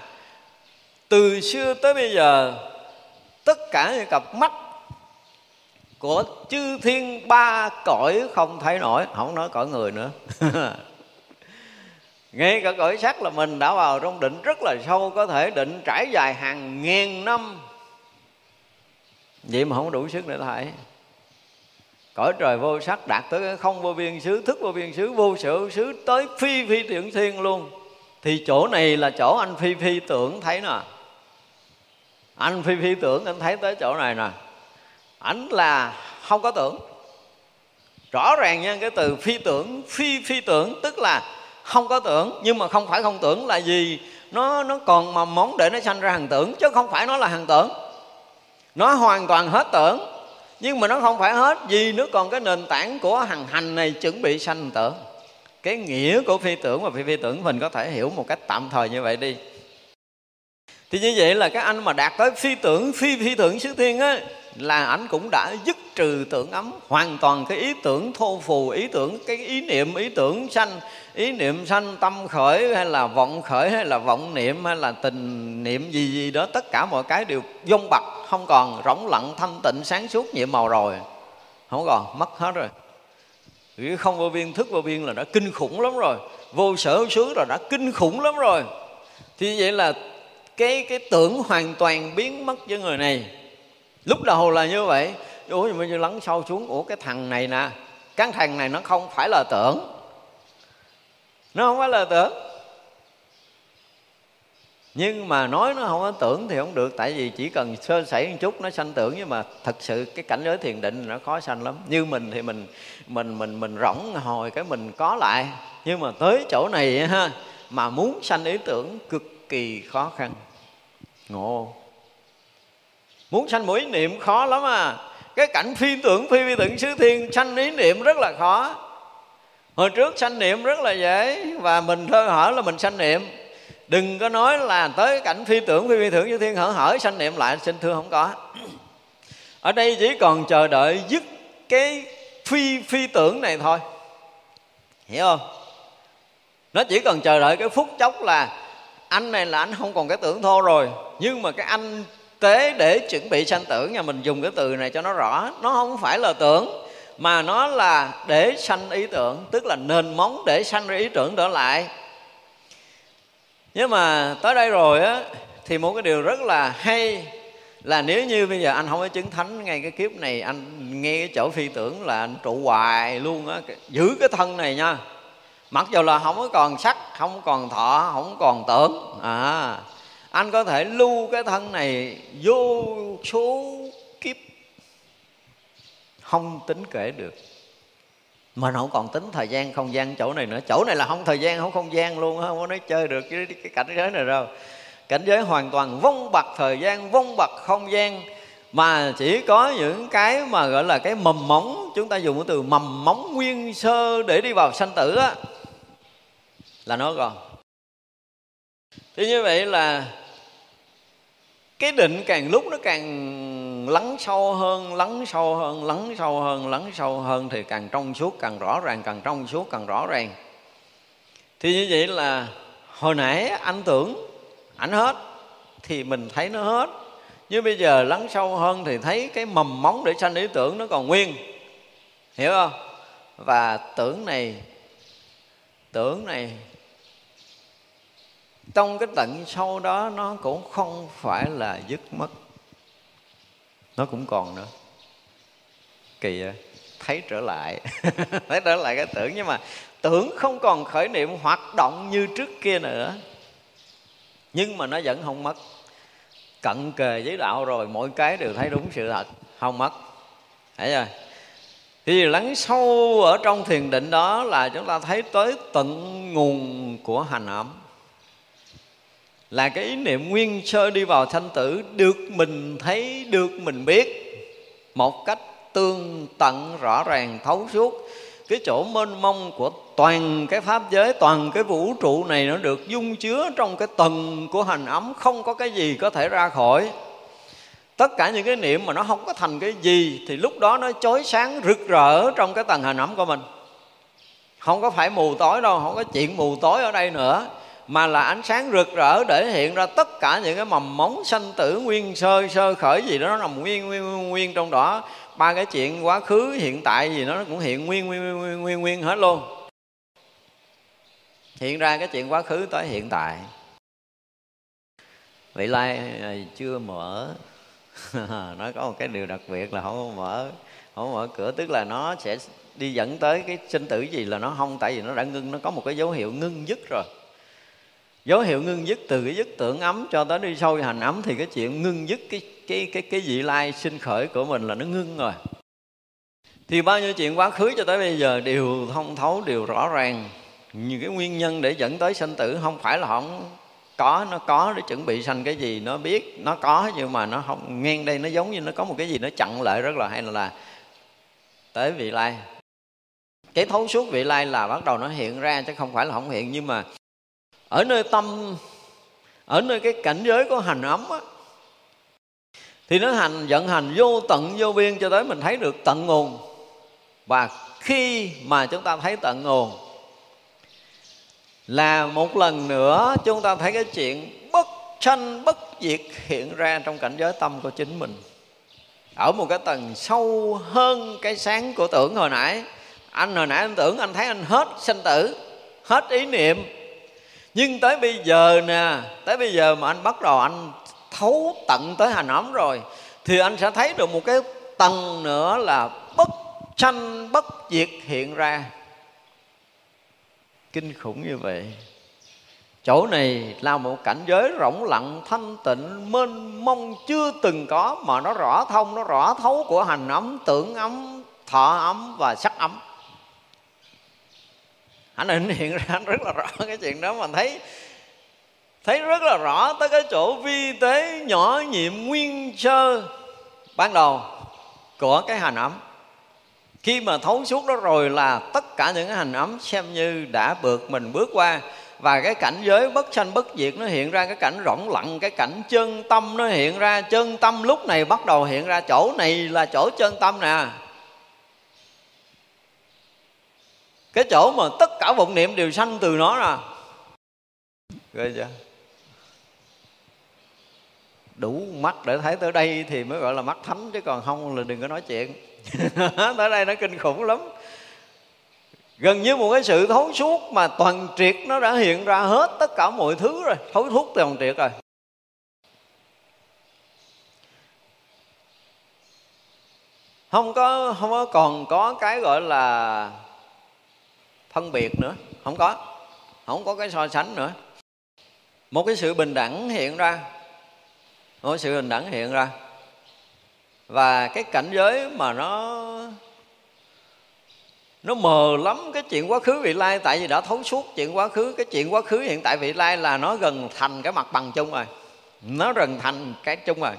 từ xưa tới bây giờ tất cả những cặp mắt của chư thiên ba cõi không thấy nổi, không nói cõi người nữa. Ngay cả cõi sắc là mình đã vào trong định rất là sâu, có thể định trải dài hàng ngàn năm, vậy mà không đủ sức để thấy. Cõi trời vô sắc đạt tới cái không vô biên xứ, thức vô biên xứ, vô sở hữu xứ, tới phi phi tưởng thiên luôn. Thì chỗ này là chỗ anh phi phi tưởng thấy nè. Anh phi phi tưởng anh thấy tới chỗ này nè. Ảnh là không có tưởng. Rõ ràng nha, cái từ phi tưởng, phi phi tưởng tức là không có tưởng. Nhưng mà không phải không tưởng là gì? Nó còn mầm móng để nó sanh ra hàng tưởng, chứ không phải nó là hàng tưởng. Nó hoàn toàn hết tưởng, nhưng mà nó không phải hết. Vì nó còn cái nền tảng của hằng hành này chuẩn bị sanh tưởng. Cái nghĩa của phi tưởng và phi tưởng mình có thể hiểu một cách tạm thời như vậy đi. Thì như vậy là cái anh mà đạt tới phi tưởng, phi tưởng xứ thiên á, là ảnh cũng đã dứt trừ tưởng ấm. Hoàn toàn cái ý tưởng thô phù, ý tưởng, cái ý tưởng sanh. Ý niệm sanh, tâm khởi hay là vọng khởi hay là vọng niệm hay là tình niệm gì gì đó, tất cả mọi cái đều dông bặt, không còn, rỗng lặng, thanh tịnh, sáng suốt, nhiệm màu rồi. Không còn, mất hết rồi. Vì không vô biên, thức vô biên là đã kinh khủng lắm rồi. Vô sở hữu xứ là đã kinh khủng lắm rồi. Thì vậy là cái tưởng hoàn toàn biến mất với người này. Lúc đầu là như vậy. Ủa mình lắng sâu xuống, ủa cái thằng này nè, cái thằng này nó không phải là tưởng. Nó không phải là tưởng. Nhưng mà nói nó không có tưởng thì không được. Tại vì chỉ cần sơ sẩy một chút nó sanh tưởng. Nhưng mà thật sự cái cảnh giới thiền định nó khó sanh lắm. Như mình thì mình rỗng hồi cái mình có lại. Nhưng mà tới chỗ này ha, mà muốn sanh ý tưởng cực kỳ khó khăn. Ngộ. Muốn sanh mỗi ý niệm khó lắm à. Cái cảnh phi tưởng xứ thiên sanh ý niệm rất là khó. Hồi trước sanh niệm rất là dễ. Và mình thơ hở là mình sanh niệm. Đừng có nói là tới cảnh phi tưởng như thiên hở hở sanh niệm lại, xin thưa không có. Ở đây chỉ còn chờ đợi dứt cái phi tưởng này thôi. Hiểu không? Nó chỉ cần chờ đợi cái phút chốc là anh này là anh không còn cái tưởng thô rồi. Nhưng mà cái anh tế để chuẩn bị sanh tưởng, nhà mình dùng cái từ này cho nó rõ. Nó không phải là tưởng, mà nó là để sanh ý tưởng, tức là nền móng để sanh ra ý tưởng trở lại. Nhưng mà tới đây rồi á, thì một cái điều rất là hay là nếu như bây giờ anh không có chứng thánh ngay cái kiếp này, anh nghe cái chỗ phi tưởng là anh trụ hoài luôn á, giữ cái thân này nha. Mặc dù là không có còn sắc, không còn thọ, không còn tưởng à, anh có thể lưu cái thân này vô số kiếp không tính kể được. Mà nó không còn tính thời gian, không gian chỗ này nữa. Chỗ này là không thời gian, không không gian luôn. Không có nói chơi được cái cảnh giới này đâu. Cảnh giới hoàn toàn vong bạc thời gian, vong bạc không gian. Mà chỉ có những cái mà gọi là cái mầm móng. Chúng ta dùng cái từ mầm móng nguyên sơ để đi vào sanh tử á, là nó còn. Thế như vậy là cái định càng lúc nó càng lắng sâu hơn, lắng sâu hơn, lắng sâu hơn, lắng sâu hơn thì càng trong suốt, càng rõ ràng, càng trong suốt, càng rõ ràng. Thì như vậy là hồi nãy anh tưởng ảnh hết thì mình thấy nó hết. Nhưng bây giờ lắng sâu hơn thì thấy cái mầm móng để sanh ý tưởng nó còn nguyên. Hiểu không? Và tưởng này trong cái tận sâu đó nó cũng không phải là dứt mất. Nó cũng còn nữa. Kỳ vậy? Thấy trở lại. Thấy trở lại cái tưởng. Nhưng mà tưởng không còn khởi niệm hoạt động như trước kia nữa. Nhưng mà nó vẫn không mất. Cận kề với đạo rồi, mỗi cái đều thấy đúng sự thật. Không mất. Thấy chưa? Thì lắng sâu ở trong thiền định đó là chúng ta thấy tới tận nguồn của hành ẩm. là cái ý niệm nguyên sơ đi vào sanh tử, được mình thấy, được mình biết một cách tương tận, rõ ràng, thấu suốt. Cái chỗ mênh mông của toàn cái pháp giới, toàn cái vũ trụ này nó được dung chứa trong cái tầng của hành ấm, không có cái gì có thể ra khỏi. Tất cả những cái niệm mà nó không có thành cái gì thì lúc đó nó chói sáng rực rỡ trong cái tầng hành ẩm của mình. Không có phải mù tối đâu, không có chuyện mù tối ở đây nữa, mà là ánh sáng rực rỡ để hiện ra tất cả những cái mầm móng sanh tử nguyên sơ, sơ khởi gì đó nó nằm nguyên trong đó. Ba cái chuyện quá khứ, hiện tại gì nó cũng hiện nguyên hết luôn. Hiện ra cái chuyện quá khứ tới hiện tại. Vị Lai chưa mở. Nó có một cái điều đặc biệt là không mở cửa, tức là nó sẽ đi dẫn tới cái sinh tử gì là nó không, tại vì nó đã ngưng, nó có một cái dấu hiệu ngưng dứt rồi. Dấu hiệu ngưng dứt từ cái dứt tưởng ấm cho tới đi sâu hành ấm thì cái chuyện ngưng dứt cái vị lai sinh khởi của mình là nó ngưng rồi. Thì bao nhiêu chuyện quá khứ cho tới bây giờ đều thông thấu, đều rõ ràng. Những cái nguyên nhân để dẫn tới sinh tử không phải là không có, nó có để chuẩn bị sanh cái gì, nó biết nó có nhưng mà nó không. Ngang đây nó giống như nó có một cái gì nó chặn lại rất là hay, là tới vị lai. Cái thấu suốt vị lai là bắt đầu nó hiện ra chứ không phải là không hiện. Nhưng mà ở nơi tâm, ở nơi cái cảnh giới của hành ấm á, thì nó hành, vận hành vô tận vô biên cho tới mình thấy được tận nguồn. Và khi mà chúng ta thấy tận nguồn là một lần nữa chúng ta thấy cái chuyện bất sanh bất diệt hiện ra trong cảnh giới tâm của chính mình. Ở một cái tầng sâu hơn cái sáng của tưởng hồi nãy. Hồi nãy anh tưởng anh thấy anh hết sanh tử, hết ý niệm. Nhưng tới bây giờ nè, tới bây giờ mà anh bắt đầu anh thấu tận tới hành ấm rồi thì anh sẽ thấy được một cái tầng nữa là bất sanh bất diệt hiện ra. Kinh khủng như vậy. Chỗ này là một cảnh giới rỗng lặng, thanh tịnh, mênh mông chưa từng có, mà nó rõ thông, nó rõ thấu của hành ấm, tưởng ấm, thọ ấm và sắc ấm. Anh hiện ra anh rất là rõ cái chuyện đó, mà thấy rất là rõ tới cái chỗ vi tế nhỏ nhiệm nguyên sơ ban đầu của cái hành ấm. Khi mà thấu suốt đó rồi là tất cả những cái hành ấm xem như đã bượt mình bước qua. Và cái cảnh giới bất sanh bất diệt nó hiện ra, cái cảnh rỗng lặng, cái cảnh chân tâm nó hiện ra. Chân tâm lúc này bắt đầu hiện ra, chỗ này là chỗ chân tâm nè. Cái chỗ mà tất cả vọng niệm đều sanh từ nó nè. Ghê chưa? Đủ mắt để thấy tới đây thì mới gọi là mắt thánh, chứ còn không là đừng có nói chuyện. Tới đây nó kinh khủng lắm. Gần như một cái sự thấu suốt mà toàn triệt nó đã hiện ra hết tất cả mọi thứ rồi. Thấu suốt toàn triệt rồi. Không có còn có cái gọi là phân biệt nữa, không có cái so sánh nữa. Một cái sự bình đẳng hiện ra, và cái cảnh giới mà nó mờ lắm cái chuyện quá khứ vị lai, tại vì đã thấu suốt chuyện quá khứ. Cái chuyện quá khứ hiện tại vị lai là nó gần thành cái mặt bằng chung rồi, nó gần thành cái chung rồi,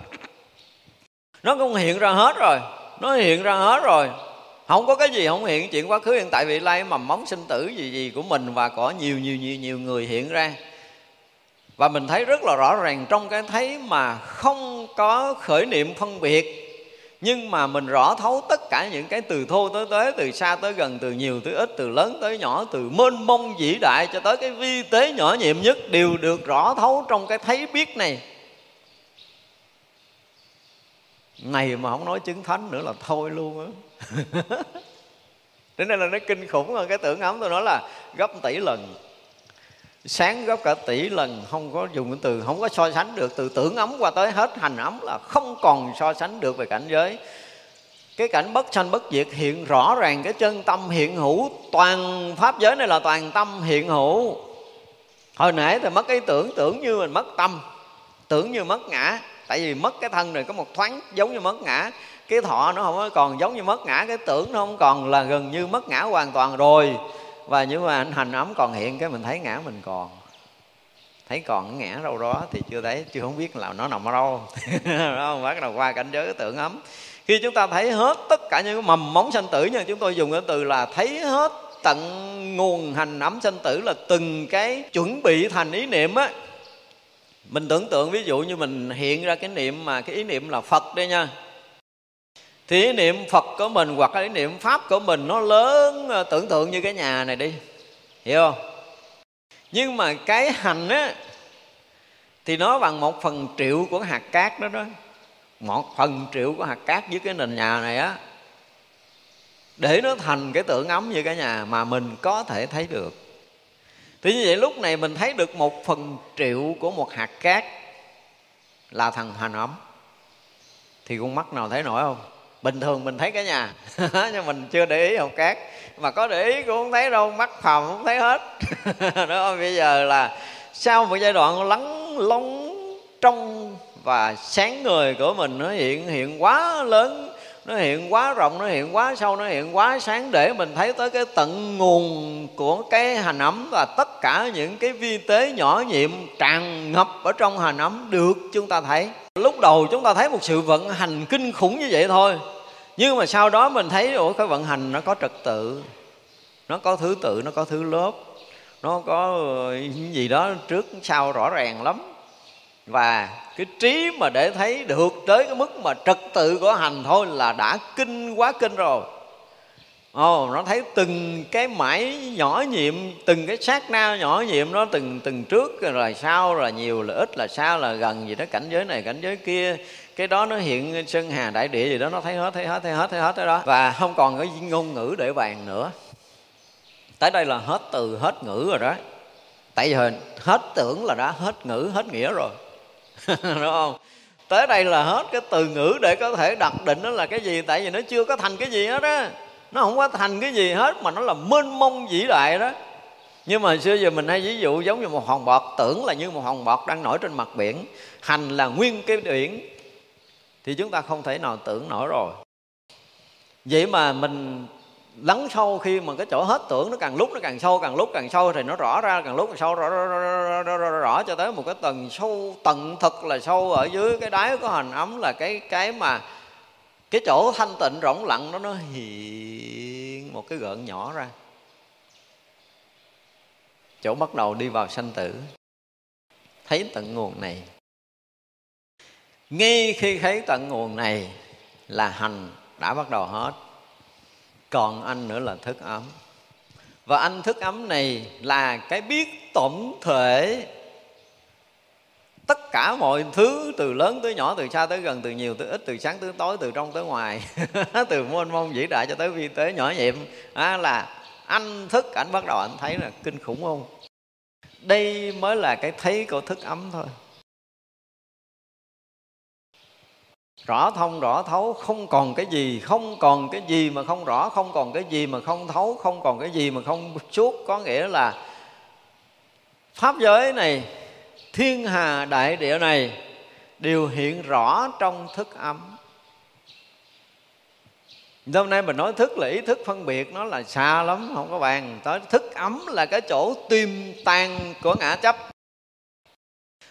nó cũng hiện ra hết rồi, không có cái gì không hiện. Chuyện quá khứ hiện tại vị lai, mầm móng sinh tử gì của mình và có nhiều người hiện ra. Và mình thấy rất là rõ ràng trong cái thấy mà không có khởi niệm phân biệt. Nhưng mà mình rõ thấu tất cả những cái từ thô tới tế, từ xa tới gần, từ nhiều tới ít, từ lớn tới nhỏ, từ mênh mông vĩ đại cho tới cái vi tế nhỏ nhiệm nhất đều được rõ thấu trong cái thấy biết này. Này mà không nói chứng thánh nữa là thôi luôn á. Thế nên là nó kinh khủng hơn cái tưởng ấm, tôi nói là gấp tỷ lần. Sáng gấp cả tỷ lần, không có dùng cái từ, không có so sánh được. Từ tưởng ấm qua tới hết hành ấm là không còn so sánh được về cảnh giới. Cái cảnh bất sanh bất diệt hiện rõ ràng, cái chân tâm hiện hữu. Toàn pháp giới này là toàn tâm hiện hữu. Hồi nãy thì mất ý tưởng, tưởng như mình mất tâm, tưởng như mất ngã. Tại vì mất cái thân này có một thoáng giống như mất ngã. Cái thọ nó không còn giống như mất ngã. Cái tưởng nó không còn, là gần như mất ngã hoàn toàn rồi. Và nhưng mà anh hành ấm còn hiện, cái mình thấy ngã mình còn. thấy còn ngã đâu đó thì chưa thấy, chưa không biết là nó nằm ở đâu. Đó, bắt đầu qua cảnh giới tưởng ấm. Khi chúng ta thấy hết tất cả những mầm móng sanh tử, nhưng chúng tôi dùng cái từ là thấy hết tận nguồn hành ấm sanh tử, là từng cái chuẩn bị thành ý niệm á. Mình tưởng tượng ví dụ như mình hiện ra cái niệm mà cái ý niệm là Phật đây nha, thì ý niệm Phật của mình hoặc là ý niệm Pháp của mình nó lớn, tưởng tượng như cái nhà này đi, hiểu không? Nhưng mà cái hành á thì nó bằng 1/1000 của hạt cát đó đó. 1/1000 của hạt cát dưới cái nền nhà này á, để nó thành cái tượng ấm như cái nhà mà mình có thể thấy được. Thì như vậy lúc này mình thấy được 1/1000 của một hạt cát là thằng hành ấm. Thì con mắt nào thấy nổi không? Bình thường mình thấy cái nhà nhưng mình chưa để ý hạt cát, mà có để ý cũng không thấy đâu, mắt phàm không thấy hết. Đó, bây giờ là sau một giai đoạn lắng lóng trong và sáng người của mình, nó hiện quá lớn, nó hiện quá rộng, nó hiện quá sâu, nó hiện quá sáng, để mình thấy tới cái tận nguồn của cái hành ấm, và tất cả những cái vi tế nhỏ nhiệm tràn ngập ở trong hành ấm được chúng ta thấy. Lúc đầu chúng ta thấy một sự vận hành kinh khủng như vậy thôi, nhưng mà sau đó mình thấy cái vận hành nó có trật tự, nó có thứ tự, nó có thứ lớp, nó có gì đó trước sau rõ ràng lắm. Và cái trí mà để thấy được tới cái mức mà trật tự của hành thôi là đã kinh quá kinh rồi. Nó thấy từng cái mãi nhỏ nhiệm, từng cái sát na nhỏ nhiệm, nó từng trước rồi sau, rồi nhiều là ít, là xa là gần gì đó, cảnh giới này cảnh giới kia, cái đó nó hiện sơn hà đại địa gì đó, nó thấy hết cái đó, và không còn cái ngôn ngữ để bàn nữa. Tới đây là hết từ hết ngữ rồi đó, tại vì hết tưởng là đã hết ngữ hết nghĩa rồi. Đúng không? Tới đây là hết cái từ ngữ để có thể đặt định nó là cái gì, tại vì nó chưa có thành cái gì hết á, nó không có thành cái gì hết, mà nó là mênh mông vĩ đại đó. Nhưng mà xưa giờ mình hay ví dụ giống như một hòn bọt, tưởng là như một hòn bọt đang nổi trên mặt biển, hành là nguyên cái biển, thì chúng ta không thể nào tưởng nổi rồi. Vậy mà mình lắng sâu, khi mà cái chỗ hết tưởng nó càng lúc nó càng sâu, thì nó rõ ra càng lúc càng sâu, rõ cho tới một cái tầng sâu tận thực là sâu ở dưới cái đáy của hành ấm, là cái mà cái chỗ thanh tịnh rỗng lặng đó, nó hiện một cái gợn nhỏ ra, chỗ bắt đầu đi vào sanh tử. Thấy tận nguồn này, ngay khi thấy tận nguồn này là hành đã bắt đầu hết, còn anh nữa là thức ấm. Và anh thức ấm này là cái biết tổng thể tất cả mọi thứ, từ lớn tới nhỏ, từ xa tới gần, từ nhiều tới ít, từ sáng tới tối, từ trong tới ngoài, từ mênh mông vĩ đại cho tới vi tế nhỏ nhiệm. Là anh thức, anh bắt đầu anh thấy, là kinh khủng không? Đây mới là cái thấy của thức ấm thôi. Rõ thông rõ thấu, không còn cái gì, không còn cái gì mà không rõ, không còn cái gì mà không thấu, không còn cái gì mà không suốt. Có nghĩa là pháp giới này, thiên hà đại địa này đều hiện rõ trong thức ấm. Hôm nay mình nói thức là ý thức phân biệt, nó là xa lắm, không có bàn tới. Thức ấm là cái chỗ tiềm tàng của ngã chấp,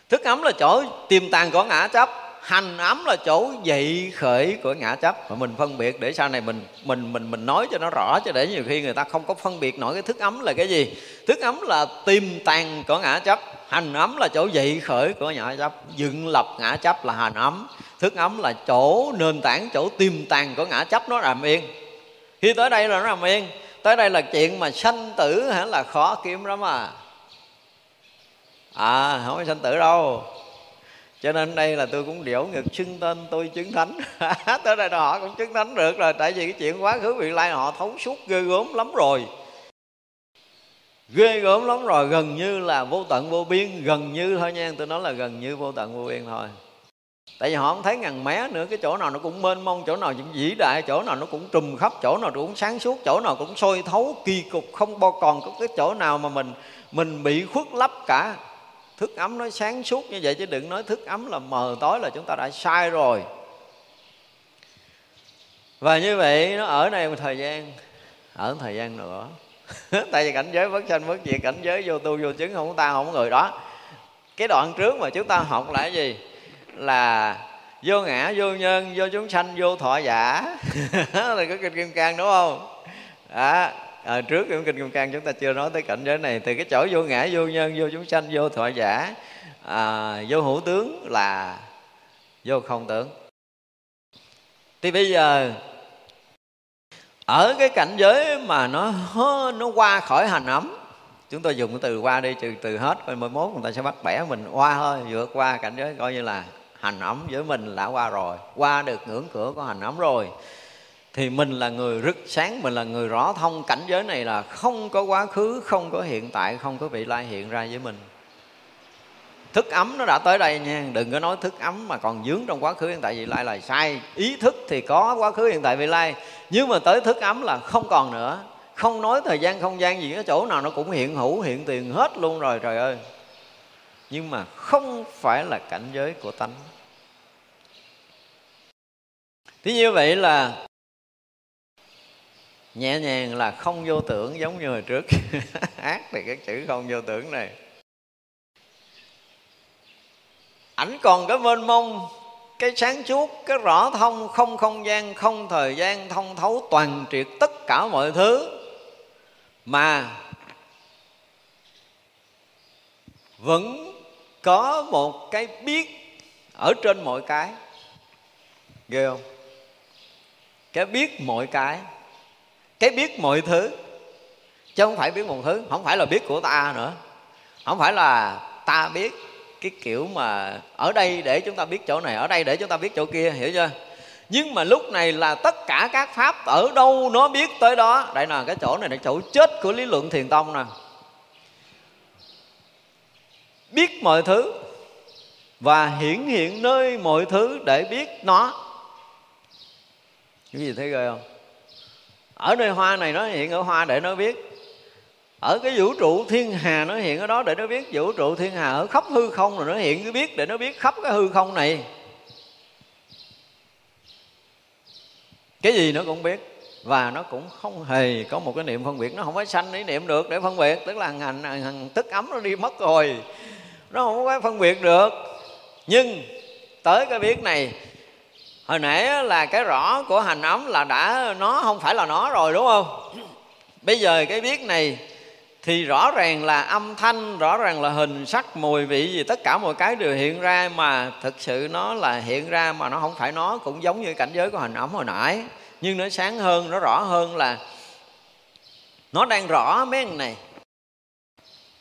thức ấm là chỗ tiềm tàng của ngã chấp, hành ấm là chỗ dậy khởi của ngã chấp. Mà mình phân biệt để sau này mình nói cho nó rõ, cho để nhiều khi người ta không có phân biệt nổi cái thức ấm là cái gì. Thức ấm là tiềm tàng của ngã chấp, hành ấm là chỗ dậy khởi của ngã chấp, dựng lập ngã chấp là hành ấm, thức ấm là chỗ nền tảng, chỗ tiềm tàng của ngã chấp, nó nằm yên. Khi tới đây là nó nằm yên. Tới đây là chuyện mà sanh tử hả, là khó kiếm lắm không có sanh tử đâu. Cho nên đây là tôi cũng điểu ngực xưng tên tôi chứng thánh. Tới đây là họ cũng chứng thánh được rồi, tại vì cái chuyện quá khứ vị lai họ thấu suốt ghê gớm lắm rồi, gần như là vô tận vô biên, gần như thôi nha, tôi nói là gần như vô tận vô biên thôi. Tại vì họ không thấy ngần mé nữa, cái chỗ nào nó cũng mênh mông, chỗ nào cũng vĩ đại, chỗ nào nó cũng trùm khắp, chỗ nào cũng sáng suốt, chỗ nào cũng sôi thấu kỳ cục, không bao còn có cái chỗ nào mà mình bị khuất lấp cả. Thức ấm nó sáng suốt như vậy, chứ đừng nói thức ấm là mờ tối, là chúng ta đã sai rồi. Và như vậy nó ở đây một thời gian, ở một thời gian nữa. Tại vì cảnh giới bất sanh bất diệt, cảnh giới vô tu vô chứng, không có ta không có người đó. Cái đoạn trước mà chúng ta học là cái gì? Là vô ngã, vô nhân, vô chúng sanh, vô thọ giả. Là cái Kinh Kim Cang đúng không? Đó. À, trước cái Kinh Kim Cang chúng ta chưa nói tới cảnh giới này. Từ cái chỗ vô ngã, vô nhân, vô chúng sanh, vô thọ giả, vô hữu tướng là vô không tưởng. Thì bây giờ ở cái cảnh giới mà nó qua khỏi hành ấm, chúng tôi dùng cái từ qua đi, trừ từ hết, coi mỗi mốt người ta sẽ bắt bẻ mình qua thôi, vượt qua cảnh giới coi như là hành ấm với mình đã qua rồi, qua được ngưỡng cửa của hành ấm rồi, thì mình là người rực sáng, mình là người rõ thông. Cảnh giới này là không có quá khứ, không có hiện tại, không có vị lai hiện ra với mình. Thức ấm nó đã tới đây nha, đừng có nói thức ấm mà còn dướng trong quá khứ hiện tại vị lai là sai. Ý thức thì có quá khứ hiện tại vị lai, nhưng mà tới thức ấm là không còn nữa. Không nói thời gian không gian gì, cái chỗ nào nó cũng hiện hữu hiện tiền hết luôn rồi, trời ơi. Nhưng mà không phải là cảnh giới của tánh. Thế như vậy là nhẹ nhàng là không vô tưởng, giống như hồi trước. Ác thì cái chữ không vô tưởng này, ảnh còn cái mênh mông, cái sáng suốt, cái rõ thông, không không gian, không thời gian, thông thấu toàn triệt tất cả mọi thứ, mà vẫn có một cái biết ở trên mọi cái. Ghê không? Cái biết mọi cái, cái biết mọi thứ, chứ không phải biết một thứ. Không phải là biết của ta nữa, không phải là ta biết cái kiểu mà ở đây để chúng ta biết chỗ này, ở đây để chúng ta biết chỗ kia, hiểu chưa? Nhưng mà lúc này là tất cả các pháp ở đâu nó biết tới đó. Đây là cái chỗ này là chỗ chết của lý luận thiền tông nè. Biết mọi thứ và hiển hiện nơi mọi thứ để biết nó. Cái gì thấy ghê không? Ở nơi hoa này nó hiện ở hoa để nó biết, ở cái vũ trụ thiên hà nó hiện ở đó để nó biết, vũ trụ thiên hà ở khắp hư không rồi nó hiện cái biết để nó biết khắp cái hư không này. Cái gì nó cũng biết, và nó cũng không hề có một cái niệm phân biệt. Nó không phải sanh ý niệm được để phân biệt, tức là hằng tức ấm nó đi mất rồi, nó không có phân biệt được. Nhưng tới cái biết này, hồi nãy là cái rõ của hành ấm là đã nó không phải là nó rồi đúng không? Bây giờ cái biết này thì rõ ràng là âm thanh, rõ ràng là hình sắc mùi vị gì, tất cả mọi cái đều hiện ra, mà thực sự nó là hiện ra mà nó không phải nó. Cũng giống như cảnh giới của hành ấm hồi nãy, nhưng nó sáng hơn, nó rõ hơn, là nó đang rõ mấy thằng này,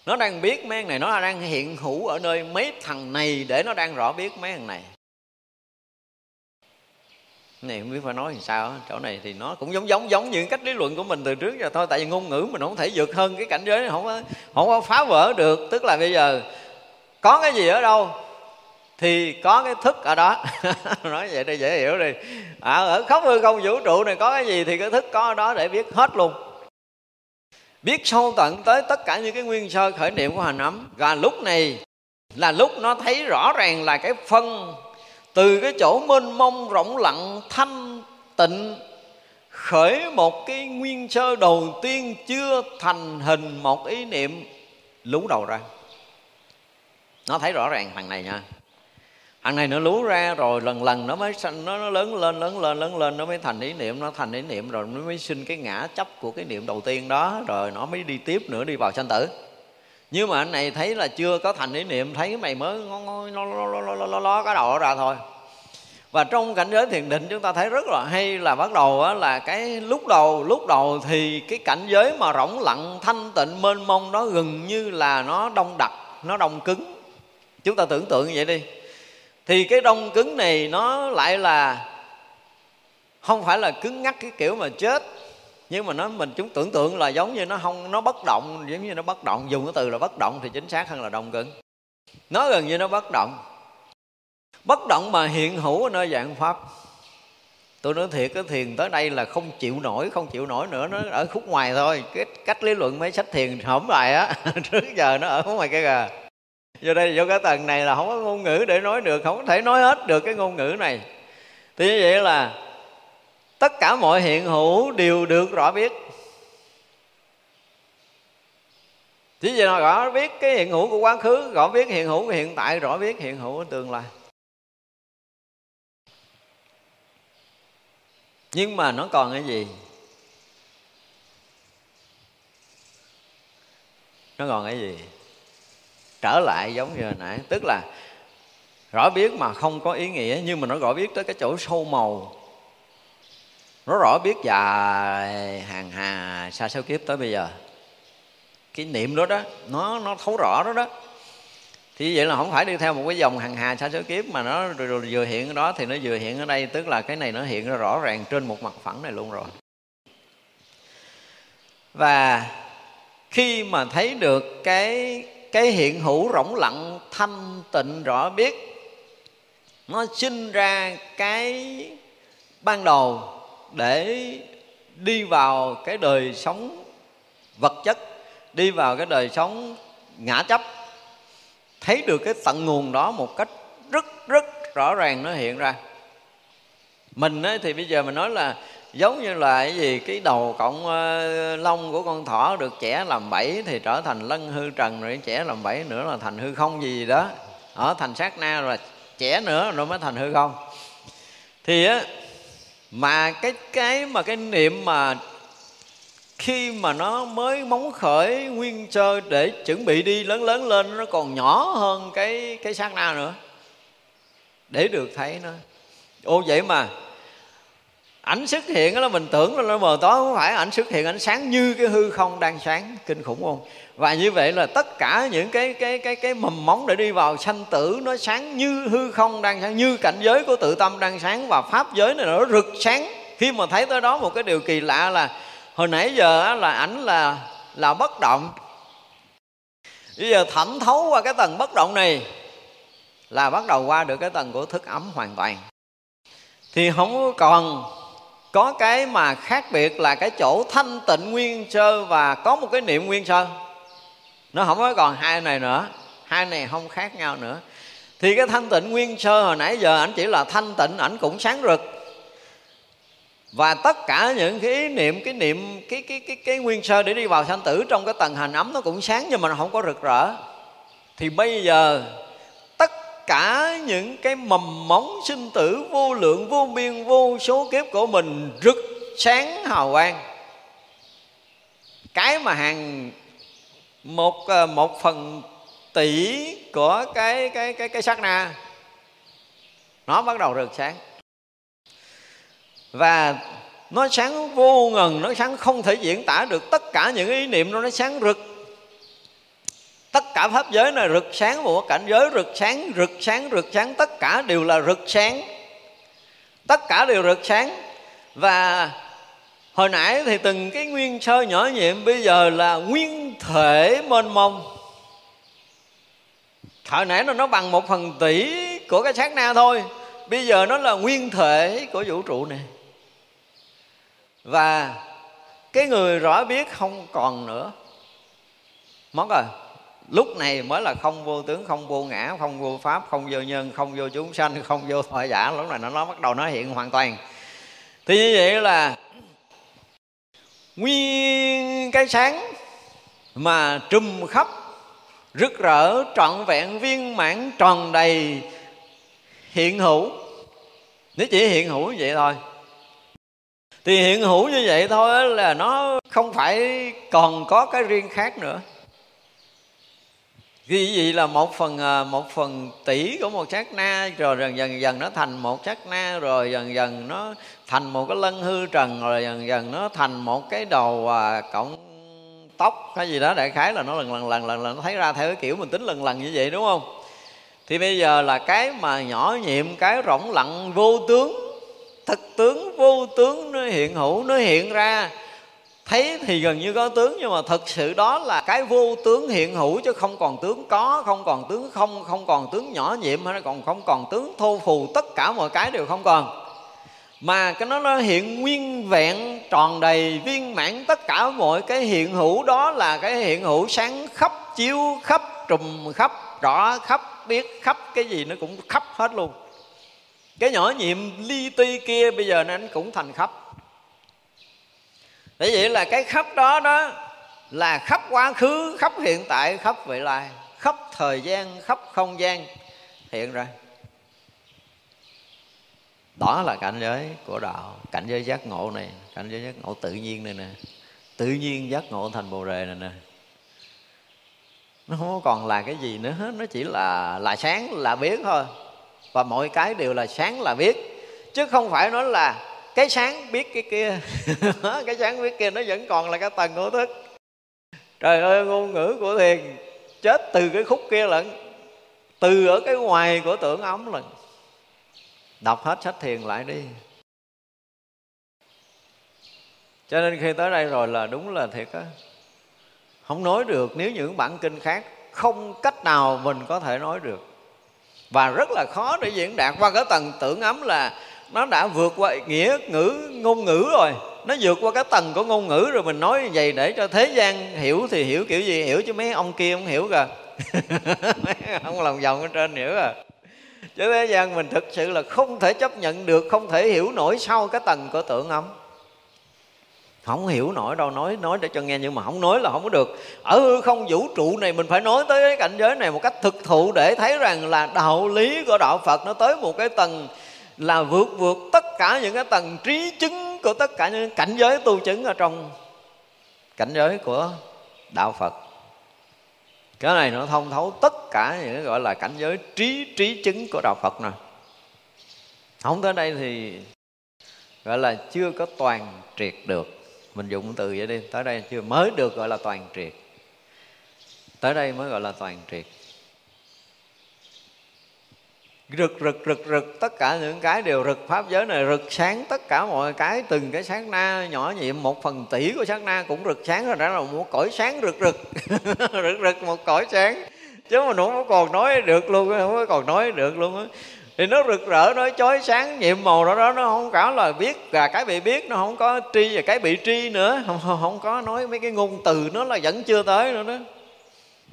nó đang biết mấy thằng này, nó đang hiện hữu ở nơi mấy thằng này để nó đang rõ biết mấy thằng này. Cái này không biết phải nói làm sao. Chỗ này thì nó cũng giống những cách lý luận của mình từ trước giờ thôi. Tại vì ngôn ngữ mình không thể vượt hơn cái cảnh giới này, không có phá vỡ được. Tức là bây giờ có cái gì ở đâu thì có cái thức ở đó. Nói vậy để dễ hiểu đi. Ở khắp hư không vũ trụ này có cái gì thì cái thức có ở đó để biết hết luôn. Biết sâu tận tới tất cả những cái nguyên sơ khởi niệm của hành ấm. Và lúc này là lúc nó thấy rõ ràng là cái phân từ cái chỗ mênh mông rộng lặng thanh tịnh khởi một cái nguyên sơ đầu tiên chưa thành hình một ý niệm lú đầu ra. Nó thấy rõ ràng thằng này nha, thằng này nó lú ra rồi lần lần nó mới sanh, nó lớn lên nó mới thành ý niệm. Nó thành ý niệm rồi nó mới sinh cái ngã chấp của cái niệm đầu tiên đó, rồi nó mới đi tiếp nữa, đi vào sanh tử. Nhưng mà anh này thấy là chưa có thành ý niệm, thấy mày mới lo cái đầu ra thôi. Và trong cảnh giới thiền định chúng ta thấy rất là hay là bắt đầu là cái lúc đầu thì cái cảnh giới mà rỗng lặng thanh tịnh mênh mông đó gần như là nó đông đặc, nó đông cứng. Chúng ta tưởng tượng như vậy đi. Thì cái đông cứng này nó lại là không phải là cứng ngắc cái kiểu mà chết, nhưng mà chúng tưởng tượng là giống như nó bất động, giống như nó bất động, dùng cái từ là bất động thì chính xác hơn là động cứng. Nó gần như nó bất động mà hiện hữu ở nơi vạn pháp. Tôi nói thiệt, cái thiền tới đây là không chịu nổi nữa, nó ở khúc ngoài thôi. Cái cách lý luận mấy sách thiền hổm lại á. Trước giờ nó ở khúc ngoài kia kìa, vô đây vô cái tầng này là không có ngôn ngữ để nói được, không thể nói hết được cái ngôn ngữ này. Thì như vậy là tất cả mọi hiện hữu đều được rõ biết. Chỉ vì nó rõ biết cái hiện hữu của quá khứ, rõ biết hiện hữu của hiện tại, rõ biết hiện hữu của tương lai. Nhưng mà nó còn cái gì? Nó còn cái gì? Trở lại giống như hồi nãy, tức là rõ biết mà không có ý nghĩa, nhưng mà nó rõ biết tới cái chỗ sâu màu. Nó rõ biết dài hàng hà xa số kiếp tới bây giờ. Cái niệm đó đó, nó thấu rõ đó đó. Thì vậy là không phải đi theo một cái dòng hàng hà xa số kiếp, mà nó vừa hiện ở đó thì nó vừa hiện ở đây. Tức là cái này nó hiện ra rõ ràng trên một mặt phẳng này luôn rồi. Và khi mà thấy được cái hiện hữu rỗng lặng thanh tịnh rõ biết, nó sinh ra cái ban đầu để đi vào cái đời sống vật chất, đi vào cái đời sống ngã chấp. Thấy được cái tận nguồn đó một cách rất rất rõ ràng, nó hiện ra. Mình ấy thì bây giờ mình nói là giống như là cái gì, cái đầu cộng lông của con thỏ được chẻ làm bẫy thì trở thành lân hư trần, rồi chẻ làm bẫy nữa là thành hư không gì đó, ở thành sát na rồi chẻ nữa rồi mới thành hư không. Thì á, mà cái niệm mà khi mà nó mới móng khởi nguyên sơ để chuẩn bị đi lớn lên, nó còn nhỏ hơn cái sát na nữa để được thấy nó. Ô vậy mà ảnh xuất hiện đó, mình tưởng là nó mờ tối, không phải, ảnh xuất hiện ánh sáng như cái hư không đang sáng, kinh khủng không? Và như vậy là tất cả những cái mầm móng để đi vào sanh tử nó sáng như hư không đang sáng, như cảnh giới của tự tâm đang sáng, và pháp giới này nó rực sáng. Khi mà thấy tới đó, một cái điều kỳ lạ là hồi nãy giờ á, là ảnh là bất động, bây giờ thẩm thấu qua cái tầng bất động này là bắt đầu qua được cái tầng của thức ấm hoàn toàn. Thì không còn có cái mà khác biệt là cái chỗ thanh tịnh nguyên sơ và có một cái niệm nguyên sơ. Nó không có còn hai này nữa, hai này không khác nhau nữa. Thì cái thanh tịnh nguyên sơ hồi nãy giờ ảnh chỉ là thanh tịnh, ảnh cũng sáng rực. Và tất cả những cái ý niệm, cái nguyên sơ để đi vào sanh tử trong cái tầng hành ấm nó cũng sáng, nhưng mà nó không có rực rỡ. Thì bây giờ cả những cái mầm móng sinh tử vô lượng vô biên vô số kiếp của mình rực sáng hào quang. Cái mà hàng một phần tỷ của cái sát na nó bắt đầu rực sáng, và nó sáng vô ngần, nó sáng không thể diễn tả được. Tất cả những ý niệm đó nó sáng rực. Tất cả pháp giới này rực sáng, một cảnh giới rực sáng. Tất cả đều là rực sáng. Và hồi nãy thì từng cái nguyên sơ nhỏ nhiệm, bây giờ là nguyên thể mênh mông. Hồi nãy nó bằng 1/1 tỷ của cái sát na thôi, bây giờ nó là nguyên thể của vũ trụ này. Và cái người rõ biết không còn nữa. Mất rồi. Lúc này mới là không vô tướng, không vô ngã, không vô pháp, không vô nhân, không vô chúng sanh, không vô thọ giả. Lúc này nó bắt đầu nó hiện hoàn toàn. Thì như vậy là nguyên cái sáng mà trùm khắp, rực rỡ, trọn vẹn, viên mãn, tròn đầy, hiện hữu. Nó chỉ hiện hữu như vậy thôi. Thì hiện hữu như vậy thôi là nó không phải còn có cái riêng khác nữa. Vì vậy là một phần tỷ của một sát na, rồi dần dần nó thành một sát na, rồi dần dần nó thành một cái lân hư trần, rồi dần dần nó thành một cái đầu cộng tóc hay gì đó. Đại khái là nó lần lần nó thấy ra theo cái kiểu mình tính lần như vậy, đúng không? Thì bây giờ là cái mà nhỏ nhiệm, cái rỗng lặng vô tướng, thực tướng vô tướng nó hiện hữu, nó hiện ra. Thấy thì gần như có tướng, nhưng mà thực sự đó là cái vô tướng hiện hữu, chứ không còn tướng có, không còn tướng không, không còn tướng nhỏ nhiệm, hay là không còn tướng thô phù. Tất cả mọi cái đều không còn. Mà cái nó hiện nguyên vẹn, tròn đầy, viên mãn. Tất cả mọi cái hiện hữu đó là cái hiện hữu sáng khắp, chiếu khắp, trùm khắp, rõ khắp, biết khắp. Cái gì nó cũng khắp hết luôn. Cái nhỏ nhiệm li ti kia bây giờ nó cũng thành khắp. Tại vậy là cái khắp đó đó là khắp quá khứ, khắp hiện tại, khắp vị lai, khắp thời gian, khắp không gian hiện ra. Đó là cảnh giới của đạo, cảnh giới giác ngộ này, cảnh giới giác ngộ tự nhiên này nè, tự nhiên giác ngộ thành Bồ Đề này nè. Nó không còn là cái gì nữa hết, nó chỉ là sáng, là biết thôi. Và mọi cái đều là sáng, là biết, chứ không phải nói là cái sáng biết cái kia. Cái sáng biết kia nó vẫn còn là cái tầng của thức. Trời ơi, ngôn ngữ của thiền chết từ cái khúc kia lận, từ ở cái ngoài của tưởng ống lận. Đọc hết sách thiền lại đi. Cho nên khi tới đây rồi là đúng là thiệt á, không nói được. Nếu những bản kinh khác không cách nào mình có thể nói được, và rất là khó để diễn đạt qua cái tầng tưởng ấm, là nó đã vượt qua nghĩa ngữ ngôn ngữ rồi, nó vượt qua cái tầng của ngôn ngữ rồi. Mình nói như vậy để cho thế gian hiểu thì hiểu kiểu gì hiểu, chứ mấy ông kia không hiểu kìa. Ông lòng vòng ở trên hiểu rồi, chứ thế gian mình thực sự là không thể chấp nhận được, không thể hiểu nổi sau cái tầng của tưởng ấm. Không hiểu nổi đâu, nói để cho nghe, nhưng mà không nói là không có được. Ở hư không vũ trụ này mình phải nói tới cái cảnh giới này một cách thực thụ, để thấy rằng là đạo lý của đạo Phật nó tới một cái tầng là vượt tất cả những cái tầng trí chứng của tất cả những cảnh giới tu chứng ở trong cảnh giới của đạo Phật. Cái này nó thông thấu tất cả những cái gọi là cảnh giới trí chứng của đạo Phật nè. Không tới đây thì gọi là chưa có toàn triệt được. Mình dùng từ vậy đi, tới đây chưa mới được gọi là toàn triệt. Tới đây mới gọi là toàn triệt. Rực tất cả những cái đều rực, pháp giới này rực sáng tất cả mọi cái. Từng cái sát na nhỏ nhiệm, một phần tỷ của sát na cũng rực sáng rồi. Đó là một cõi sáng rực. rực một cõi sáng. Chứ mình không có còn nói được luôn, không có còn nói được luôn á. Thì nó rực rỡ, nó chói sáng nhiệm màu đó, nó không cả là biết là cái bị biết, nó không có tri và cái bị tri nữa, không có nói mấy cái ngôn từ nó là vẫn chưa tới nữa đó.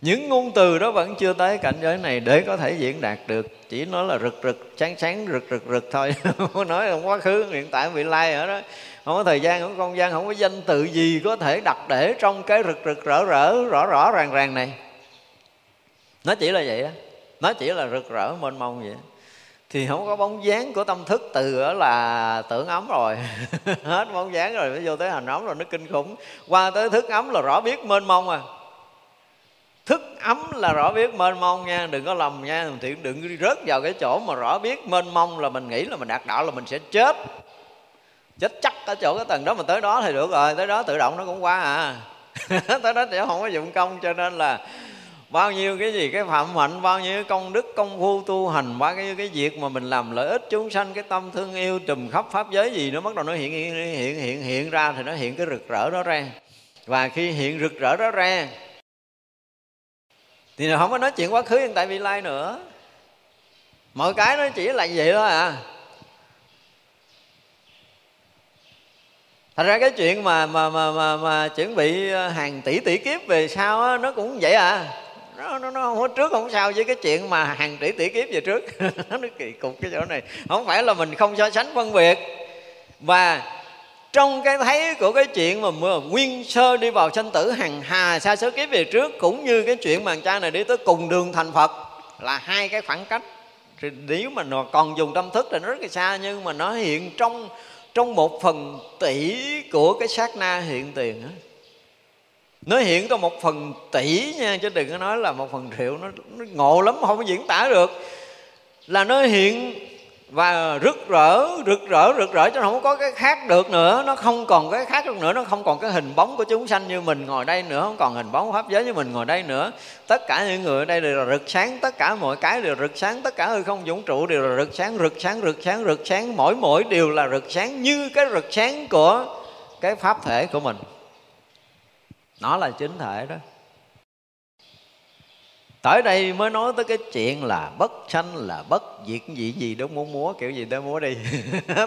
Những ngôn từ đó vẫn chưa tới cảnh giới này để có thể diễn đạt được, chỉ nói là rực sáng rực thôi. Không có nói không quá khứ, hiện tại, vị lai ở đó, không có thời gian, không có không gian, không có danh từ gì có thể đặt để trong cái rực rỡ rõ ràng này. Nó chỉ là vậy đó, nó chỉ là rực rỡ mênh mông vậy. Thì không có bóng dáng của tâm thức từ đó là tưởng ấm rồi. Hết bóng dáng rồi, nó vô tới hành ấm rồi, nó kinh khủng. Qua tới thức ấm là rõ biết mênh mông à. Thức ấm là rõ biết mênh mông nha, đừng có lầm nha. Thì đừng rớt vào cái chỗ mà rõ biết mênh mông là mình nghĩ là mình đạt đạo là mình sẽ chết. Chết chắc ở chỗ cái tầng đó, mà tới đó thì được rồi, tới đó tự động nó cũng qua à. Tới đó thì không có dụng công, cho nên là bao nhiêu cái gì, cái phạm hạnh, bao nhiêu công đức, công phu tu hành, bao nhiêu cái việc mà mình làm lợi ích chúng sanh, cái tâm thương yêu trùm khắp pháp giới gì, nó bắt đầu nó hiện ra, thì nó hiện cái rực rỡ đó ra. Và khi hiện rực rỡ đó ra thì không có nói chuyện quá khứ, hiện tại, vị lai nữa. Mọi cái nó chỉ là vậy thôi à. Thành ra cái chuyện mà chuẩn bị hàng tỷ kiếp về sau á, nó cũng vậy à. Nó không có trước không sao với cái chuyện mà hàng tỷ kiếp về trước. Nó kỳ cục cái chỗ này. Không phải là mình không so sánh phân biệt. Và trong cái thấy của cái chuyện mà nguyên sơ đi vào sanh tử hàng hà sa số kiếp về trước, cũng như cái chuyện mà cha này đi tới cùng đường thành Phật, là hai cái khoảng cách. Thì nếu mà nó còn dùng tâm thức thì nó rất là xa, nhưng mà nó hiện trong một phần tỷ của cái sát na hiện tiền á. Nó hiện có một phần tỷ nha, chứ đừng có nói là một phần triệu. Nó ngộ lắm, không có diễn tả được. Là nó hiện và rực rỡ chứ không có cái khác được nữa. Nó không còn cái khác được nữa. Nó không còn cái hình bóng của chúng sanh như mình ngồi đây nữa, không còn hình bóng pháp giới như mình ngồi đây nữa. Tất cả những người ở đây đều là rực sáng, tất cả mọi cái đều rực sáng, tất cả hư không vũ trụ đều là rực sáng. Mỗi đều là rực sáng như cái rực sáng của cái pháp thể của mình. Nó là chính thể đó. Tới đây mới nói tới cái chuyện là bất sanh, là bất diệt, gì đó muốn múa kiểu gì tới múa đi.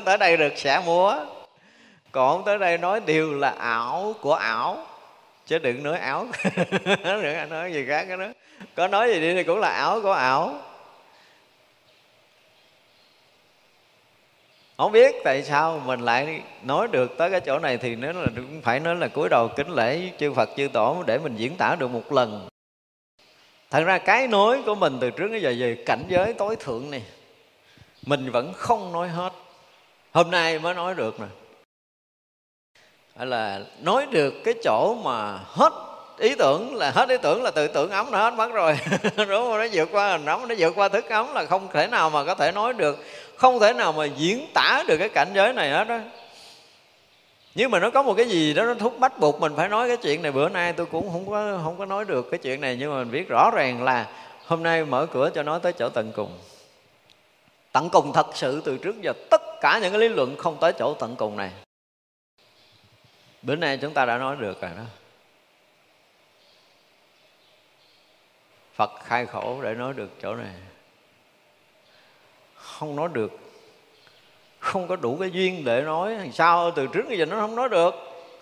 Tới đây được sẽ múa. Còn tới đây nói điều là ảo của ảo, chứ đừng nói ảo. Đừng nói gì khác đó. Có nói gì đi thì cũng là ảo của ảo. Không biết tại sao mình lại nói được tới cái chỗ này, thì nếu là cũng phải nói là cúi đầu kính lễ chư Phật chư Tổ để mình diễn tả được một lần. Thật ra cái nói của mình từ trước đến giờ về cảnh giới tối thượng này mình vẫn không nói hết, hôm nay mới nói được nè. Phải là nói được cái chỗ mà hết ý tưởng, là hết ý tưởng là tự tưởng ấm nó hết mất rồi. Đúng không? Nó vượt qua hình ấm, nó vượt qua thức ấm là không thể nào mà có thể nói được, không thể nào mà diễn tả được cái cảnh giới này hết đó. Nhưng mà nó có một cái gì đó nó thúc bắt buộc mình phải nói cái chuyện này. Bữa nay tôi cũng không có nói được cái chuyện này, nhưng mà mình biết rõ ràng là hôm nay mở cửa cho nói tới chỗ tận cùng. Tận cùng thật sự từ trước giờ tất cả những cái lý luận không tới chỗ tận cùng này. Bữa nay chúng ta đã nói được rồi đó. Phật khai khổ để nói được chỗ này. Không nói được, không có đủ cái duyên để nói. Sao từ trước đến giờ nó không nói được.